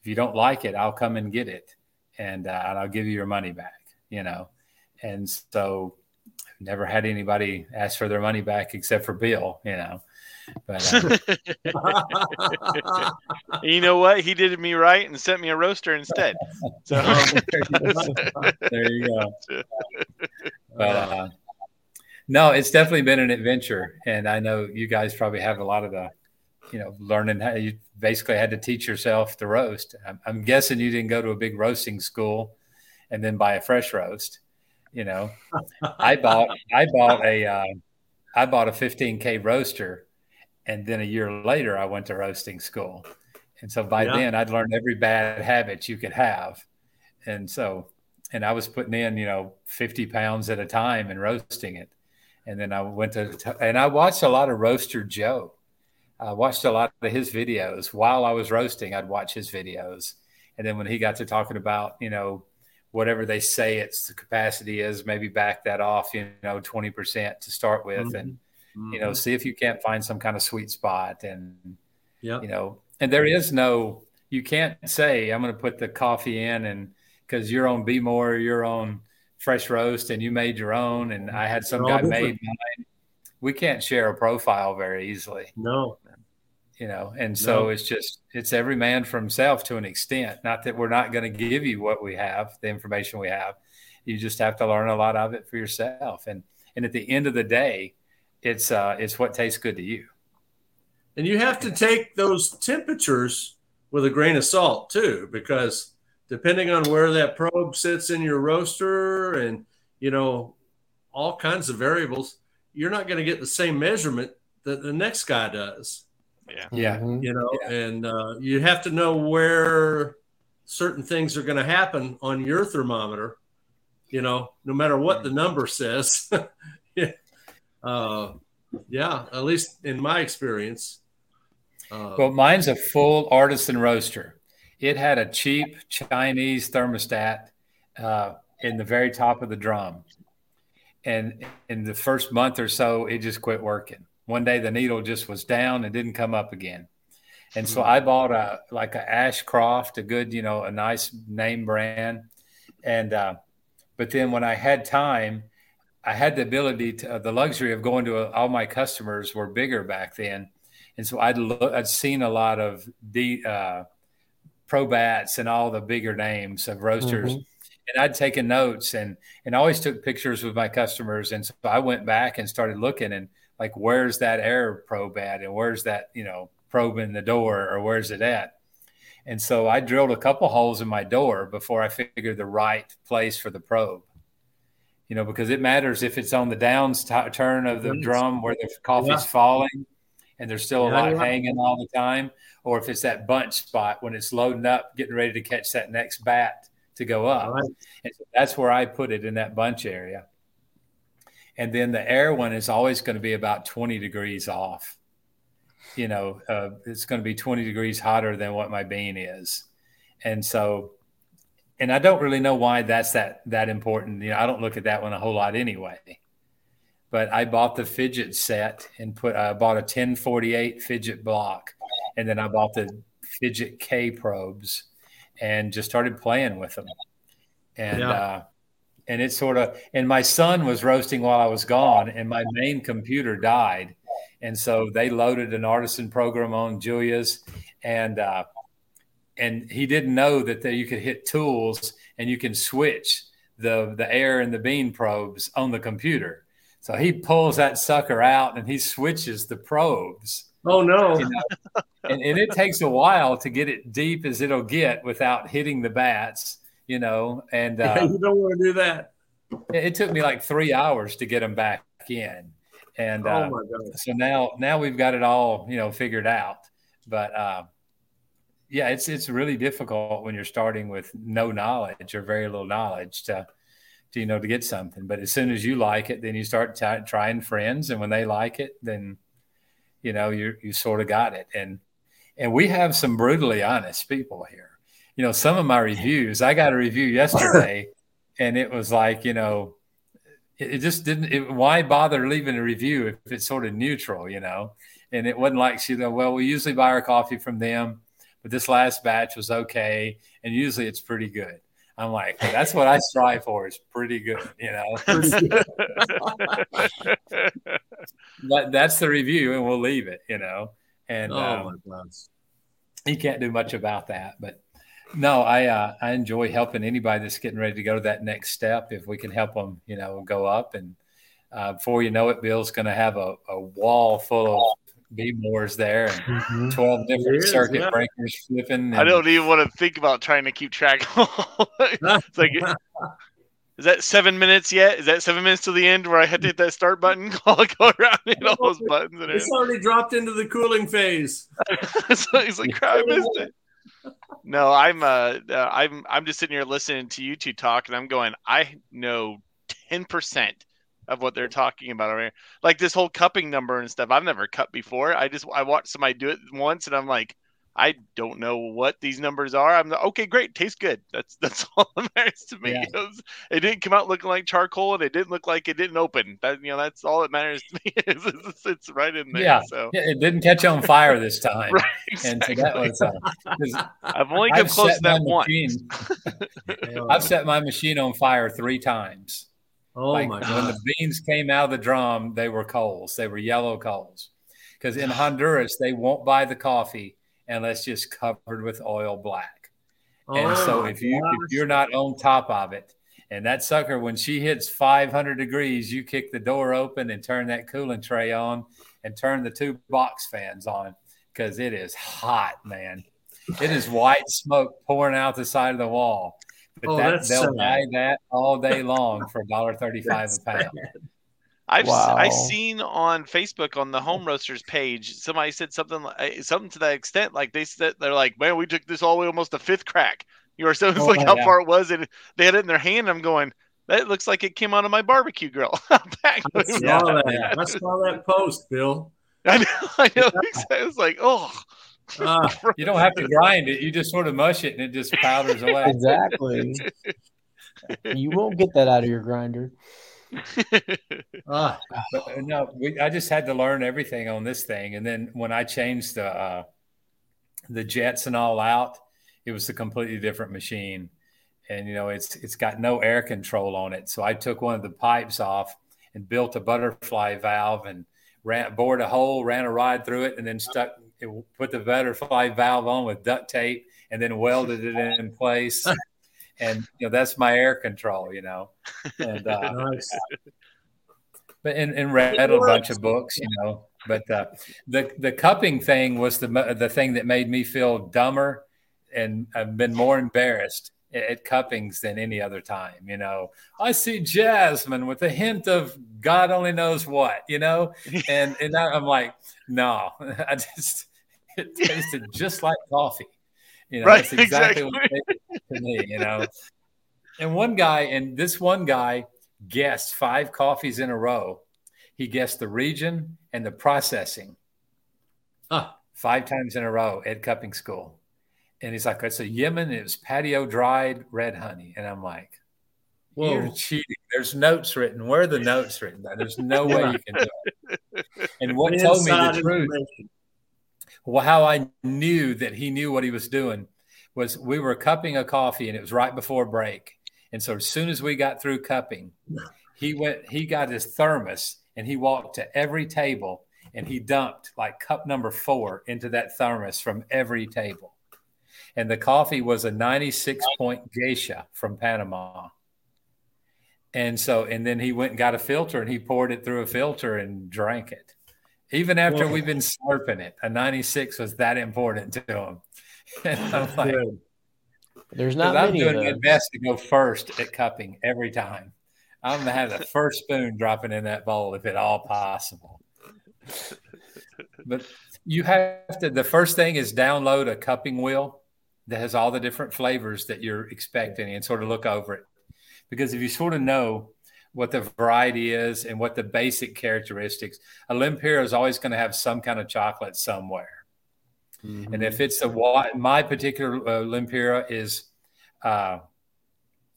if you don't like it, I'll come and get it, and, uh, and I'll give you your money back, you know? And so I've never had anybody ask for their money back except for Bill, you know, but, uh, you know what? He did me right and sent me a roaster instead. So there you go. But, uh, no, it's definitely been an adventure, and I know you guys probably have a lot of the, you know, learning how you basically had to teach yourself to roast. I'm, I'm guessing you didn't go to a big roasting school and then buy a fresh roast. You know, I bought I bought a uh, I bought a fifteen K roaster, and then a year later I went to roasting school, and so by yeah. then I'd learned every bad habit you could have, and so and I was putting in, you know, fifty pounds at a time and roasting it. And then I went to, and I watched a lot of Roaster Joe. I watched a lot of his videos while I was roasting. I'd watch his videos. And then when he got to talking about, you know, whatever they say its the capacity is, maybe back that off, you know, twenty percent to start with, mm-hmm. and, mm-hmm. you know, see if you can't find some kind of sweet spot. And, yep. you know, and there is no, you can't say, I'm going to put the coffee in, and because you're on Behmor, you're on Fresh Roast, and you made your own, and I had some guy made mine. We can't share a profile very easily. No. You know, and so no. it's just, it's every man for himself to an extent. Not that we're not going to give you what we have, the information we have. You just have to learn a lot of it for yourself. And and at the end of the day, it's uh, it's what tastes good to you. And you have to take those temperatures with a grain of salt too, because depending on where that probe sits in your roaster and, you know, all kinds of variables, you're not going to get the same measurement that the next guy does. Yeah. Yeah. You know, yeah. and uh, you have to know where certain things are going to happen on your thermometer, you know, no matter what the number says. yeah. Uh, yeah. At least in my experience. Uh, well, mine's a full artisan roaster. It had a cheap Chinese thermostat uh, in the very top of the drum. And in the first month or so, it just quit working. One day the needle just was down and didn't come up again. And so I bought a, like a Ashcroft, a good, you know, a nice name brand. And, uh, but then when I had time, I had the ability to, uh, the luxury of going to a, all my customers were bigger back then. And so I'd lo- I'd seen a lot of the uh, ProBats and all the bigger names of roasters. Mm-hmm. And I'd taken notes and, and always took pictures with my customers. And so I went back and started looking and like, where's that air probe at? And where's that, you know, probe in the door, or where's it at? And so I drilled a couple holes in my door before I figured the right place for the probe, you know, because it matters if it's on the down t- turn of the mm-hmm. drum where the coffee's yeah. falling and there's still a yeah, lot yeah. hanging all the time, or if it's that bunch spot when it's loading up, getting ready to catch that next bat to go up. Right. And so that's where I put it, in that bunch area. And then the air one is always going to be about twenty degrees off. You know, uh, it's going to be twenty degrees hotter than what my bean is. And so, and I don't really know why that's that, that important. You know, I don't look at that one a whole lot anyway, but I bought the Fidget set and put, I uh, bought a ten forty-eight Fidget block. And then I bought the Fidget K probes and just started playing with them. And, yeah. uh, and it sort of, and my son was roasting while I was gone, and my main computer died. And so they loaded an artisan program on Julia's, and uh, and he didn't know that the, you could hit tools and you can switch the, the air and the bean probes on the computer. So he pulls that sucker out and he switches the probes. Oh, no. You know? and, and it takes a while to get it deep as it'll get without hitting the bats. You know, and uh, yeah, you don't want to do that. It, it took me like three hours to get them back in, and uh, oh my God. so now now we've got it all, you know, figured out. But uh, yeah, it's it's really difficult when you're starting with no knowledge or very little knowledge to, to you know, to get something. But as soon as you like it, then you start t- trying friends, and when they like it, then you know you you sort of got it. And and we have some brutally honest people here. You know, some of my reviews, I got a review yesterday and it was like, you know, it, it just didn't, it, why bother leaving a review if it's sort of neutral, you know? And it wasn't like, she, well, we usually buy our coffee from them, but this last batch was okay. And usually it's pretty good. I'm like, well, that's what I strive for, is pretty good, you know? But that's the review and we'll leave it, you know? And oh, um, my God. You can't do much about that, but. No, I uh, I enjoy helping anybody that's getting ready to go to that next step. If we can help them, you know, go up, and uh, before you know it, Bill's going to have a, a wall full of Behmors there, and mm-hmm. twelve different is, circuit yeah. breakers flipping. And I don't even want to think about trying to keep track. It's like, is that seven minutes yet? Is that seven minutes to the end where I had to hit that start button? I'll go around and hit all those buttons. And it's already dropped into the cooling phase. So he's like, crap, I missed it. No, I'm uh, uh, I'm I'm just sitting here listening to you two talk, and I'm going, I know ten percent of what they're talking about over here. Like this whole cupping number and stuff. I've never cut before. I just I watched somebody do it once, and I'm like, I don't know what these numbers are. I'm like, okay, great, tastes good. That's that's all that matters to me. Yeah. It, was, it didn't come out looking like charcoal, and it didn't look like it didn't open. That, you know, that's all that matters to me. It's, it's, it's right in there. Yeah, so. Yeah, it didn't catch on fire this time. Right, exactly. And so that was. Uh, I've only come I've close to that once. I've set my machine on fire three times. Oh like my God! When the beans came out of the drum, they were coals. They were yellow coals, because in Honduras they won't buy the coffee. And that's just covered with oil black. Oh, and so if, you, if you're not on top of it, and that sucker, when she hits five hundred degrees, you kick the door open and turn that cooling tray on and turn the two box fans on, because it is hot, man. It is white smoke pouring out the side of the wall. But oh, that, they'll so buy that all day long for one dollar thirty-five a pound. I've wow. I seen on Facebook on the Home Roasters page, somebody said something like, something to that extent. Like they said, they're like, man, we took this all the way almost to fifth crack. You were so it's oh, like how yeah. far it was, and they had it in their hand. I'm going, that looks like it came out of my barbecue grill. Back I saw that. I saw that post, Bill. I know. I know. Yeah. It was like, oh. Uh, you don't have to grind it. You just sort of mush it, and it just powders away. Exactly. You won't get that out of your grinder. Uh, but, no, we, I just had to learn everything on this thing, and then when I changed the uh, the jets and all out, it was a completely different machine. And you know, it's it's got no air control on it. So I took one of the pipes off and built a butterfly valve and ran, bored a hole, ran a rod through it, and then stuck. It put the butterfly valve on with duct tape and then welded it in place. And, you know, that's my air control, you know. And, uh, nice. But, and, and read a bunch of books, you know. But uh, the, the cupping thing was the the thing that made me feel dumber, and I've been more embarrassed at, at cuppings than any other time, you know. I see jasmine with a hint of God only knows what, you know. And, and I'm like, no, I just – it tasted just like coffee. You know, right, that's exactly, exactly what it tasted to me, you know. And one guy – and this one guy guessed five coffees in a row. He guessed the region and the processing huh. five times in a row at cupping school. And he's like, it's a Yemen. It was patio-dried red honey. And I'm like, whoa. You're cheating. There's notes written. Where are the notes written? There's no way you can do it. And what told me the truth, well, how I knew that he knew what he was doing was we were cupping a coffee, and it was right before break. And so as soon as we got through cupping, he went, he got his thermos, and he walked to every table, and he dumped like cup number four into that thermos from every table. And the coffee was a ninety-six point Geisha from Panama. And so, and then he went and got a filter, and he poured it through a filter and drank it. Even after Whoa. We've been slurping it, a ninety-six was that important to him. And I'm like, there's not many. I'm doing my best to go first at cupping every time. I'm gonna have the first spoon dropping in that bowl if at all possible. But you have to. The first thing is download a cupping wheel that has all the different flavors that you're expecting, and sort of look over it. Because if you sort of know what the variety is and what the basic characteristics, a Lempira is always going to have some kind of chocolate somewhere. Mm-hmm. And if it's a my particular uh, Lempira is, uh,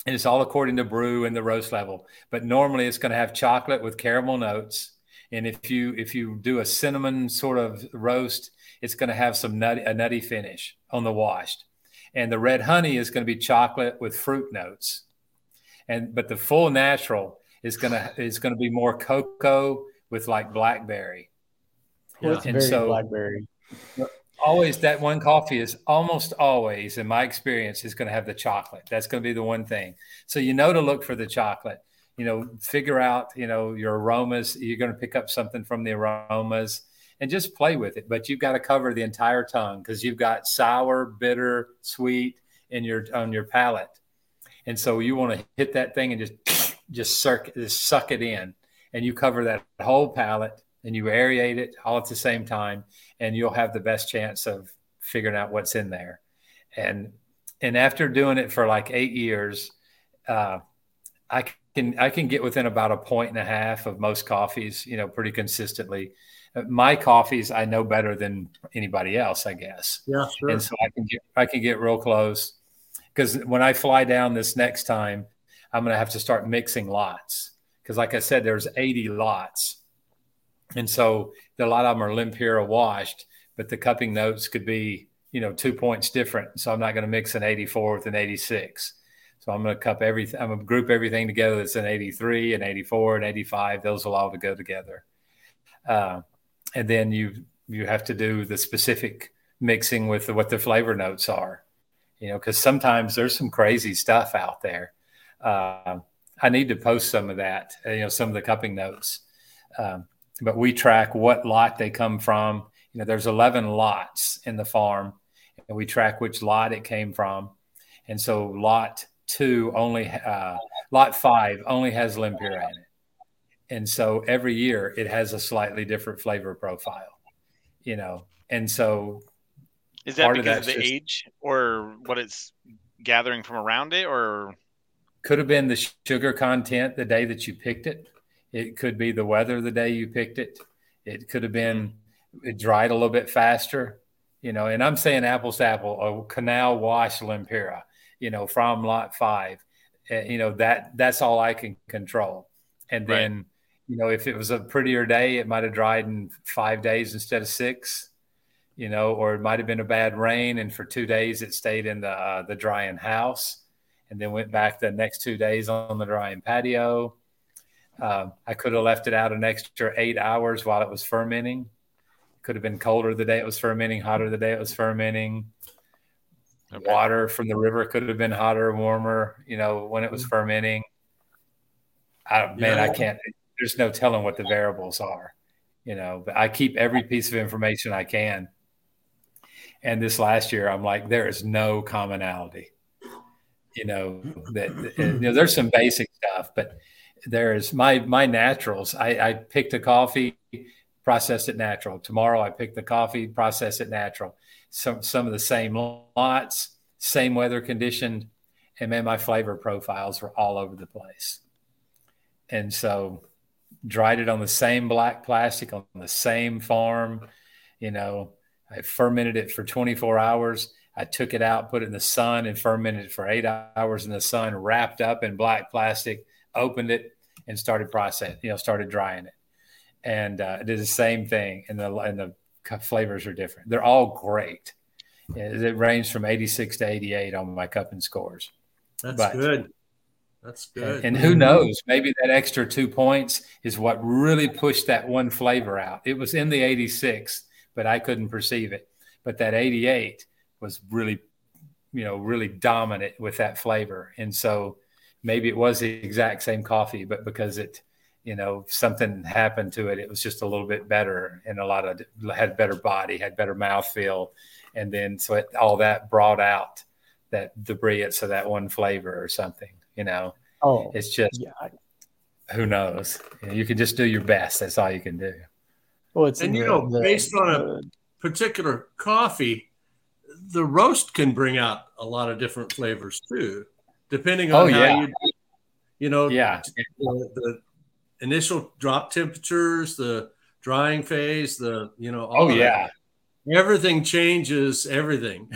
and it's all according to brew and the roast level, but normally it's going to have chocolate with caramel notes. And if you if you do a cinnamon sort of roast, it's going to have some nutty, a nutty finish on the washed, and the red honey is going to be chocolate with fruit notes. And but the full natural is gonna is gonna be more cocoa with like blackberry. Yeah. And so blackberry. Always that one coffee is almost always, in my experience, is gonna have the chocolate. That's gonna be the one thing. So you know to look for the chocolate. You know, figure out, you know, your aromas. You're gonna pick up something from the aromas and just play with it. But you've got to cover the entire tongue because you've got sour, bitter, sweet in your on your palate. And so you want to hit that thing and just just, circ- just suck it in. And you cover that whole palate and you aerate it all at the same time. And you'll have the best chance of figuring out what's in there. And and after doing it for like eight years, uh, I can I can get within about a point and a half of most coffees, you know, pretty consistently. My coffees I know better than anybody else, I guess. Yeah, sure. And so I can get I can get real close. Because when I fly down this next time, I'm going to have to start mixing lots. Because like I said, there's eighty lots. And so a lot of them are Lempira washed, but the cupping notes could be, you know, two points different. So I'm not going to mix an eighty-four with an eighty-six. So I'm going to cup everything. I'm going to group everything together. That's an eighty-three, an eighty-four, an eighty-five. Those will all go together. Uh, and then you you have to do the specific mixing with what the flavor notes are. You know, because sometimes there's some crazy stuff out there. Uh, I need to post some of that, you know, some of the cupping notes. Um, but we track what lot they come from. You know, there's eleven lots in the farm, and we track which lot it came from. And so lot two only, uh, lot five only has Lempira in it. And so every year it has a slightly different flavor profile, you know? And so is that because of the just, age or what it's gathering from around it, or could have been the sugar content the day that you picked it. It could be the weather the day you picked it. It could have been, it dried a little bit faster, you know, and I'm saying apples to apple, a canal wash Lempira, you know, from lot five, uh, you know, that that's all I can control. And then, right. you know, if it was a prettier day, it might've dried in five days instead of six, you know, or it might've been a bad rain. And for two days it stayed in the, uh, the drying house and then went back the next two days on the drying patio. Uh, I could have left it out an extra eight hours while it was fermenting. Could have been colder the day it was fermenting, hotter the day it was fermenting. Okay. Water from the river could have been hotter, warmer, you know, when it was fermenting. I, yeah. Man, I can't, there's no telling what the variables are, you know, but I keep every piece of information I can. And this last year, I'm like, there is no commonality, you know, that, you know, there's some basic stuff, but there's my, my naturals. I, I picked a coffee, process it natural. Tomorrow I pick the coffee, process it natural. Some, some of the same lots, same weather conditioned. And man, my flavor profiles were all over the place. And so dried it on the same black plastic on the same farm. You know, I fermented it for twenty-four hours. I took it out, put it in the sun and fermented it for eight hours in the sun, wrapped up in black plastic, opened it and started processing, you know, started drying it. And uh, it did the same thing. And the, and the flavors are different. They're all great. It, it ranged from eighty-six to eighty-eight on my cupping scores. That's but, good. That's good. And, and who knows, maybe that extra two points is what really pushed that one flavor out. It was in the eighty-six, but I couldn't perceive it. But that eighty-eight was really, you know, really dominant with that flavor. And so maybe it was the exact same coffee, but because it, you know, something happened to it, it was just a little bit better and a lot of had better body, had better mouthfeel. And then so it, all that brought out that debris. It's so that one flavor or something, you know, oh, it's just, yeah. Who knows? You know, you can just do your best. That's all you can do. Well, it's and, you know, the, based on a particular coffee, the roast can bring out a lot of different flavors too. Depending on oh, how yeah. you, you know, yeah. the, the initial drop temperatures, the drying phase, the, you know, all oh, yeah, that. Everything changes everything.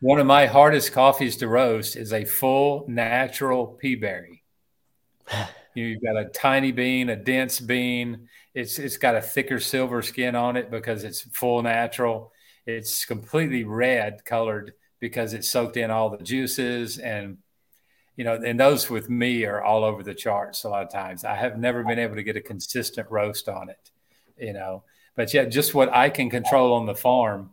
One of my hardest coffees to roast is a full natural pea berry. You know, you've got a tiny bean, a dense bean. It's It's got a thicker silver skin on it because it's full natural. It's completely red colored because it soaked in all the juices and, you know, and those with me are all over the charts a lot of times. I have never been able to get a consistent roast on it, you know, but yeah, just what I can control on the farm,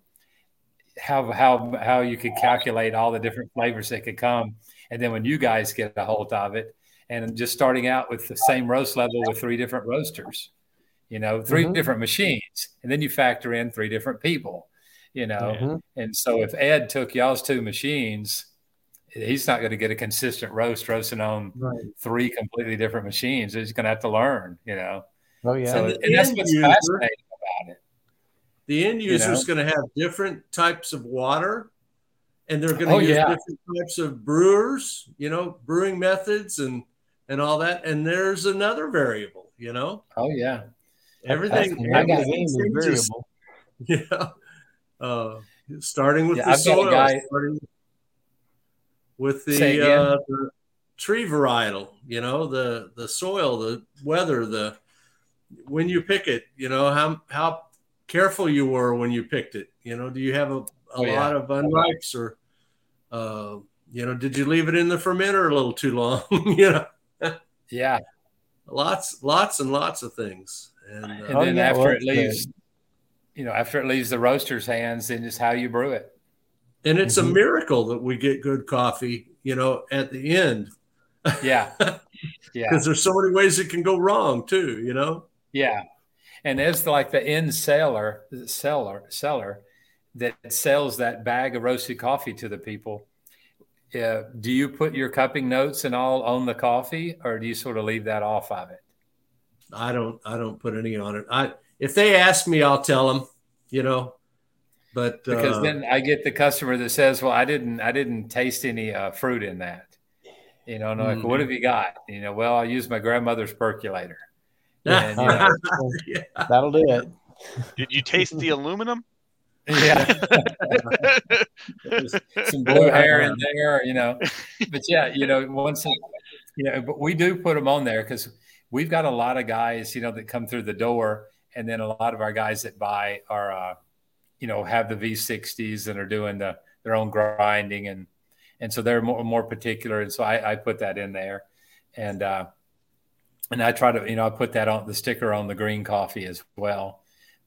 how, how, how you could calculate all the different flavors that could come. And then when you guys get a hold of it and just starting out with the same roast level with three different roasters, you know, three mm-hmm. different machines, and then you factor in three different people. You know, mm-hmm. and so if Ed took y'all's two machines, he's not going to get a consistent roast roasting on right. three completely different machines. He's going to have to learn, you know. Oh, yeah. So, and, and that's what's user, fascinating about it. The end user is you know? going to have different types of water, and they're going to oh, use yeah. different types of brewers, you know, brewing methods and, and all that. And there's another variable, you know. Oh, yeah. Everything. I got a variable. Yeah. Uh, starting with yeah, the soil, guy, starting with the, uh, the tree varietal, you know, the, the soil, the weather, the when you pick it, you know, how how careful you were when you picked it. You know, do you have a, a oh, yeah. lot of unripes or, uh, you know, did you leave it in the fermenter a little too long? You know, yeah, lots, lots and lots of things. And, uh, and then yeah, after it leaves. Good. You know, after it leaves the roaster's hands, then it's how you brew it. And it's mm-hmm. a miracle that we get good coffee, you know, at the end. Yeah. Yeah. Because there's so many ways it can go wrong too, you know? Yeah. And as the, like the end seller, seller, seller, that sells that bag of roasted coffee to the people, uh, do you put your cupping notes and all on the coffee, or do you sort of leave that off of it? I don't, I don't put any on it. I, if they ask me, I'll tell them, you know, but because uh, then I get the customer that says, well, I didn't, I didn't taste any uh, fruit in that. You know, and I'm like, mm-hmm. What have you got? You know, well, I'll use my grandmother's percolator. And, you know, yeah. That'll do it. Did you taste the aluminum? Yeah. Some blue hair in there, you know. But, yeah, you know, once, you know, but we do put them on there because we've got a lot of guys, you know, that come through the door. And then a lot of our guys that buy are, uh, you know, have the V sixties and are doing the, their own grinding and, And so they're more, more particular. And so I, I put that in there. And uh, and I try to, you know, I put that on the sticker on the green coffee as well.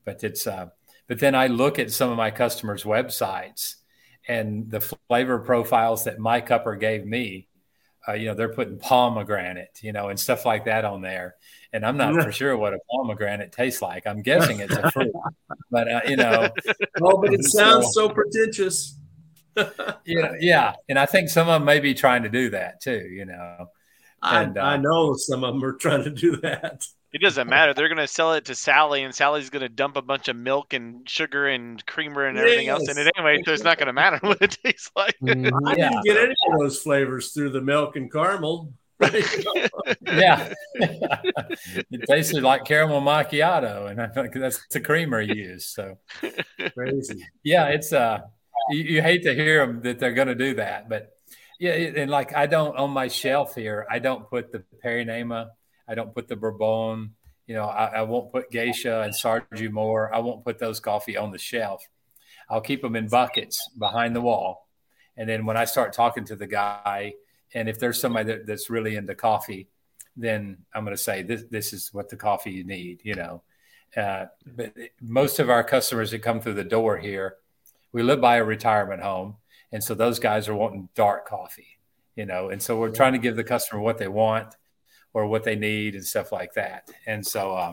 But it's, uh, but then I look at some of my customers' websites and the flavor profiles that my cupper gave me, uh, you know, they're putting pomegranate, you know, and stuff like that on there. And I'm not for sure what a pomegranate tastes like. I'm guessing it's a fruit. But, uh, you know. Oh, but it sounds so, so pretentious. yeah, yeah, and I think some of them may be trying to do that too. You know, and, I, I know some of them are trying to do that. It doesn't matter. They're going to sell it to Sally, and Sally's going to dump a bunch of milk and sugar and creamer and everything yes. else in it anyway. So it's not going to matter what it tastes like. Mm-hmm. I yeah. didn't get any of those flavors through the milk and caramel. yeah, it tasted like caramel macchiato, and I think that's the creamer you use. So crazy. Yeah, it's uh You, you hate to hear them that they're going to do that, but yeah. And like, I don't on my shelf here, I don't put the Parainema. I don't put the Bourbon, you know, I, I won't put Geisha and Sarchimor. I won't put those coffee on the shelf. I'll keep them in buckets behind the wall. And then when I start talking to the guy, and if there's somebody that, that's really into coffee, then I'm going to say, this, this is what the coffee you need, you know? Uh, but most of our customers that come through the door here, we live by a retirement home, and so those guys are wanting dark coffee, you know, and so we're trying to give the customer what they want or what they need and stuff like that. And so, uh,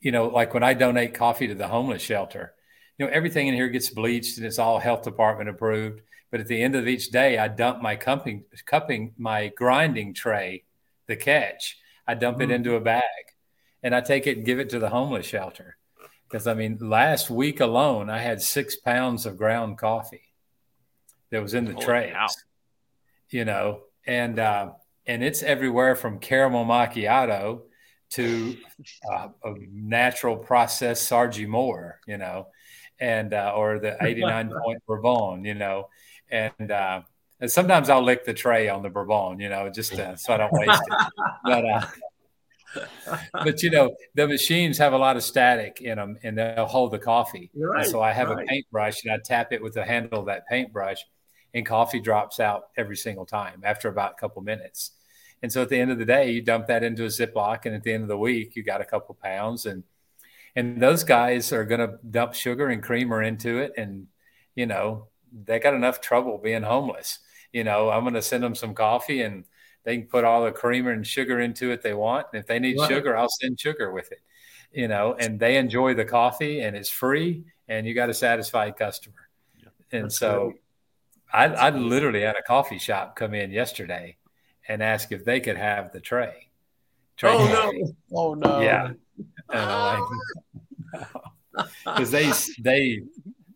you know, like when I donate coffee to the homeless shelter, you know, everything in here gets bleached and it's all health department approved. But at the end of each day, I dump my cupping, cupping my grinding tray, the catch, I dump mm-hmm. it into a bag, and I take it and give it to the homeless shelter. Because, I mean, last week alone, I had six pounds of ground coffee that was in the trays, you know, and uh, and it's everywhere from caramel macchiato to uh, a natural processed Sarchimor, you know, and uh, or the eighty-nine point Bourbon, you know, and, uh, and sometimes I'll lick the tray on the Bourbon, you know, just to, so I don't waste it. But, uh, but you know, the machines have a lot of static in them, and they'll hold the coffee. Right, and so I have right. a paintbrush, and I tap it with the handle of that paintbrush, and coffee drops out every single time after about a couple minutes. And so at the end of the day, you dump that into a Ziploc, and at the end of the week, you got a couple pounds. And and those guys are going to dump sugar and creamer into it, and you know, they got enough trouble being homeless. You know, I'm going to send them some coffee, and they can put all the creamer and sugar into it they want. And if they need right. sugar, I'll send sugar with it, you know, and they enjoy the coffee, and it's free, and you got a satisfied customer. Yeah. And That's so I, I literally had a coffee shop come in yesterday and ask if they could have the tray. tray oh, tray. no. Oh, no. Yeah. Because they, they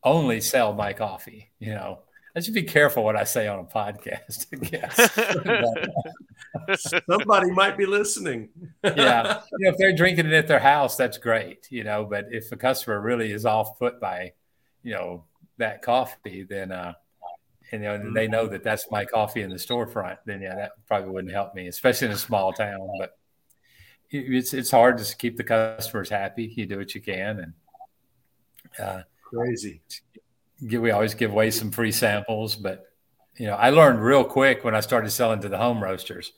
only sell my coffee, you know. I should be careful what I say on a podcast, I guess. But, uh, somebody might be listening. yeah. You know, if they're drinking it at their house, that's great, you know. But if a customer really is off put by, you know, that coffee, then, uh, and, you know, and they know that that's my coffee in the storefront, then, yeah, that probably wouldn't help me, especially in a small town. But it, it's it's hard to keep the customers happy. You do what you can. and uh, Crazy. We always give away some free samples, but, you know, I learned real quick when I started selling to the home roasters,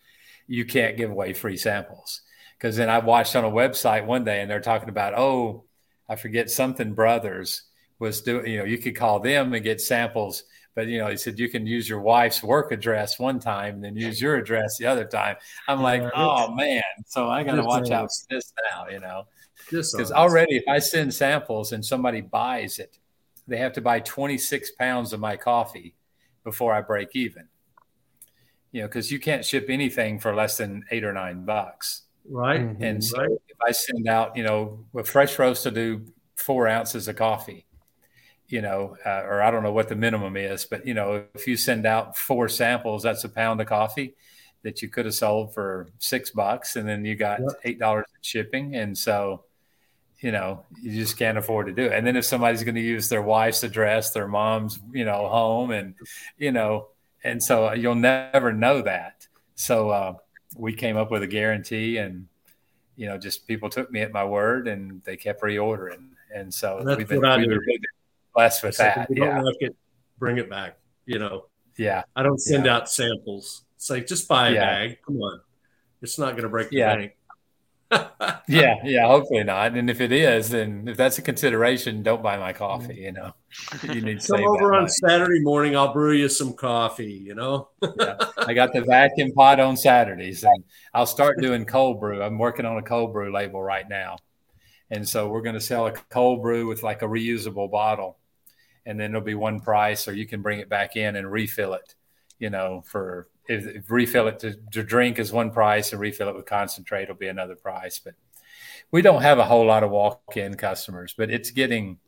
you can't give away free samples. Because then I watched on a website one day, and they're talking about, oh, I forget something Brothers was doing, you know, you could call them and get samples, but, you know, he said, you can use your wife's work address one time and then use your address the other time. I'm like, oh man. So I got to watch out for this now, you know, because already if I send samples and somebody buys it, they have to buy twenty-six pounds of my coffee before I break even. You know, because you can't ship anything for less than eight or nine bucks. Right. And so right. if I send out, you know, with Fresh Roast to do four ounces of coffee, you know, uh, or I don't know what the minimum is, but, you know, if you send out four samples, that's a pound of coffee that you could have sold for six bucks. And then you got yep. eight dollars in shipping. And so, you know, you just can't afford to do it. And then if somebody's going to use their wife's address, their mom's, you know, home and, you know, and so you'll never know that. So uh, we came up with a guarantee and, you know, just people took me at my word and they kept reordering. And so and that's we've been, what I we do. Been blessed with so that. Yeah. Don't like it, bring it back, you know. Yeah. I don't send yeah. out samples. It's like, just buy a yeah. bag. Come on. It's not going to break the yeah. bank. yeah. Yeah. Hopefully not. And if it is, then if that's a consideration, don't buy my coffee. You know, you need to come over on Saturday morning. I'll brew you some coffee, you know, yeah. I got the vacuum pot on Saturdays and I'll start doing cold brew. I'm working on a cold brew label right now. And so we're going to sell a cold brew with like a reusable bottle and then it'll be one price, or you can bring it back in and refill it, you know, for If, if refill it to, to drink is one price and refill it with concentrate will be another price. But we don't have a whole lot of walk-in customers, but it's getting,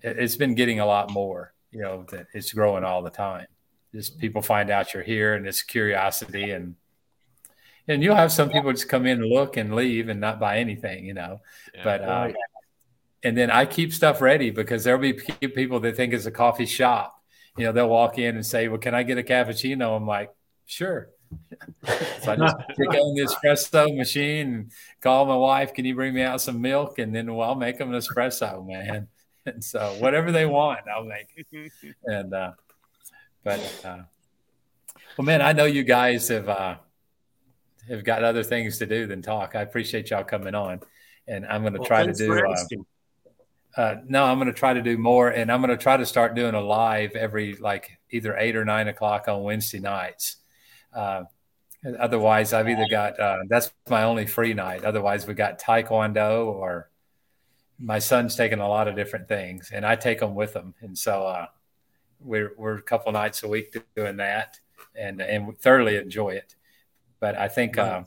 it's been getting a lot more, you know, that it's growing all the time. Just people find out you're here and it's curiosity and, and you'll have some people just come in and look and leave and not buy anything, you know, yeah, but, right. uh, and then I keep stuff ready because there'll be people that think it's a coffee shop. You know, they'll walk in and say, well, can I get a cappuccino? I'm like, sure. So I just pick on the espresso machine and call my wife, can you bring me out some milk? And then well, I'll make them an espresso, man. And so whatever they want, I'll make it. And, uh, but, uh, well, man, I know you guys have, uh, have got other things to do than talk. I appreciate y'all coming on and I'm going to well, try to do, uh, uh, no, I'm going to try to do more and I'm going to try to start doing a live every like either eight or nine o'clock on Wednesday nights. Uh, otherwise I've either got, uh, that's my only free night. Otherwise we got Taekwondo or my son's taking a lot of different things and I take them with him. And so, uh, we're, we're a couple nights a week doing that and, and thoroughly enjoy it. But I think, um, uh,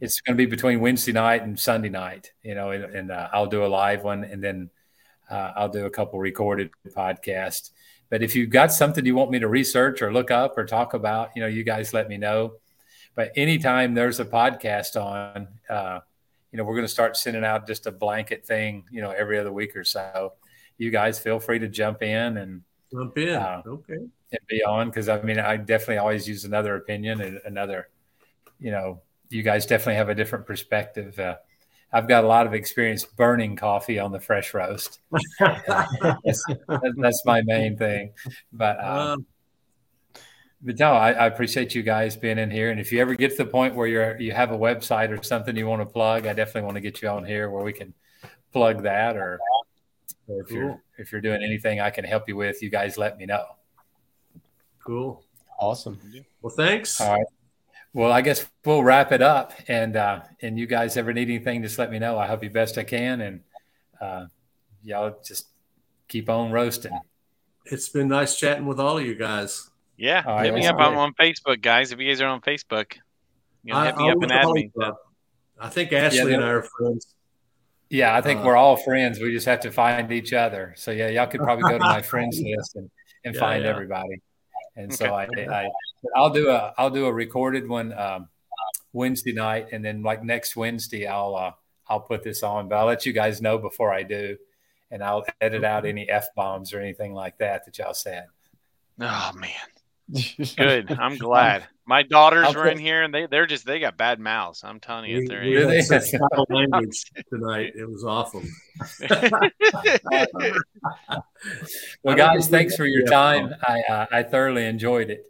it's going to be between Wednesday night and Sunday night, you know, and, and uh, I'll do a live one and then, uh, I'll do a couple recorded podcasts. But if you've got something you want me to research or look up or talk about, you know, you guys let me know. But anytime there's a podcast on, uh, you know, we're going to start sending out just a blanket thing, you know, every other week or so. You guys feel free to jump in and jump in, uh, okay, and be on because I mean, I definitely always use another opinion and another. You know, you guys definitely have a different perspective. Uh, I've got a lot of experience burning coffee on the Fresh Roast. that's, that's my main thing. But, um, but no, I, I appreciate you guys being in here. And if you ever get to the point where you're, you have a website or something you want to plug, I definitely want to get you on here where we can plug that. Or, or if cool. you're, if you're doing anything I can help you with, you guys let me know. Cool. Awesome. Well, thanks. All right. Well, I guess we'll wrap it up, and uh, and you guys ever need anything, just let me know. I help you best I can, and uh, y'all just keep on roasting. It's been nice chatting with all of you guys. Yeah, all hit right, me up. Great. I'm on Facebook, guys. If you guys are on Facebook, you know, hit me I, up and add me. Up. I think Ashley yeah, and I are friends. Yeah, I think uh, we're all friends. We just have to find each other. So, yeah, y'all could probably go to my friends yeah. list and, and yeah, find yeah. everybody. And so okay. I, I, I'll do a, I'll do a recorded one um, Wednesday night, and then like next Wednesday, I'll, uh, I'll put this on. But I'll let you guys know before I do, and I'll edit out any f bombs or anything like that that y'all said. Oh man, good. I'm glad my daughters I'll were put, in here, and they, they're just they got bad mouths. I'm telling you, they're really language tonight. It was awful. Well, guys, thanks for your time. I uh, I thoroughly enjoyed it,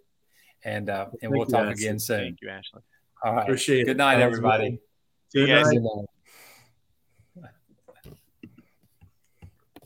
and uh, and Thank we'll talk you, again soon. Thank you, Ashley. All right. Appreciate it. Good night, everybody. See you guys.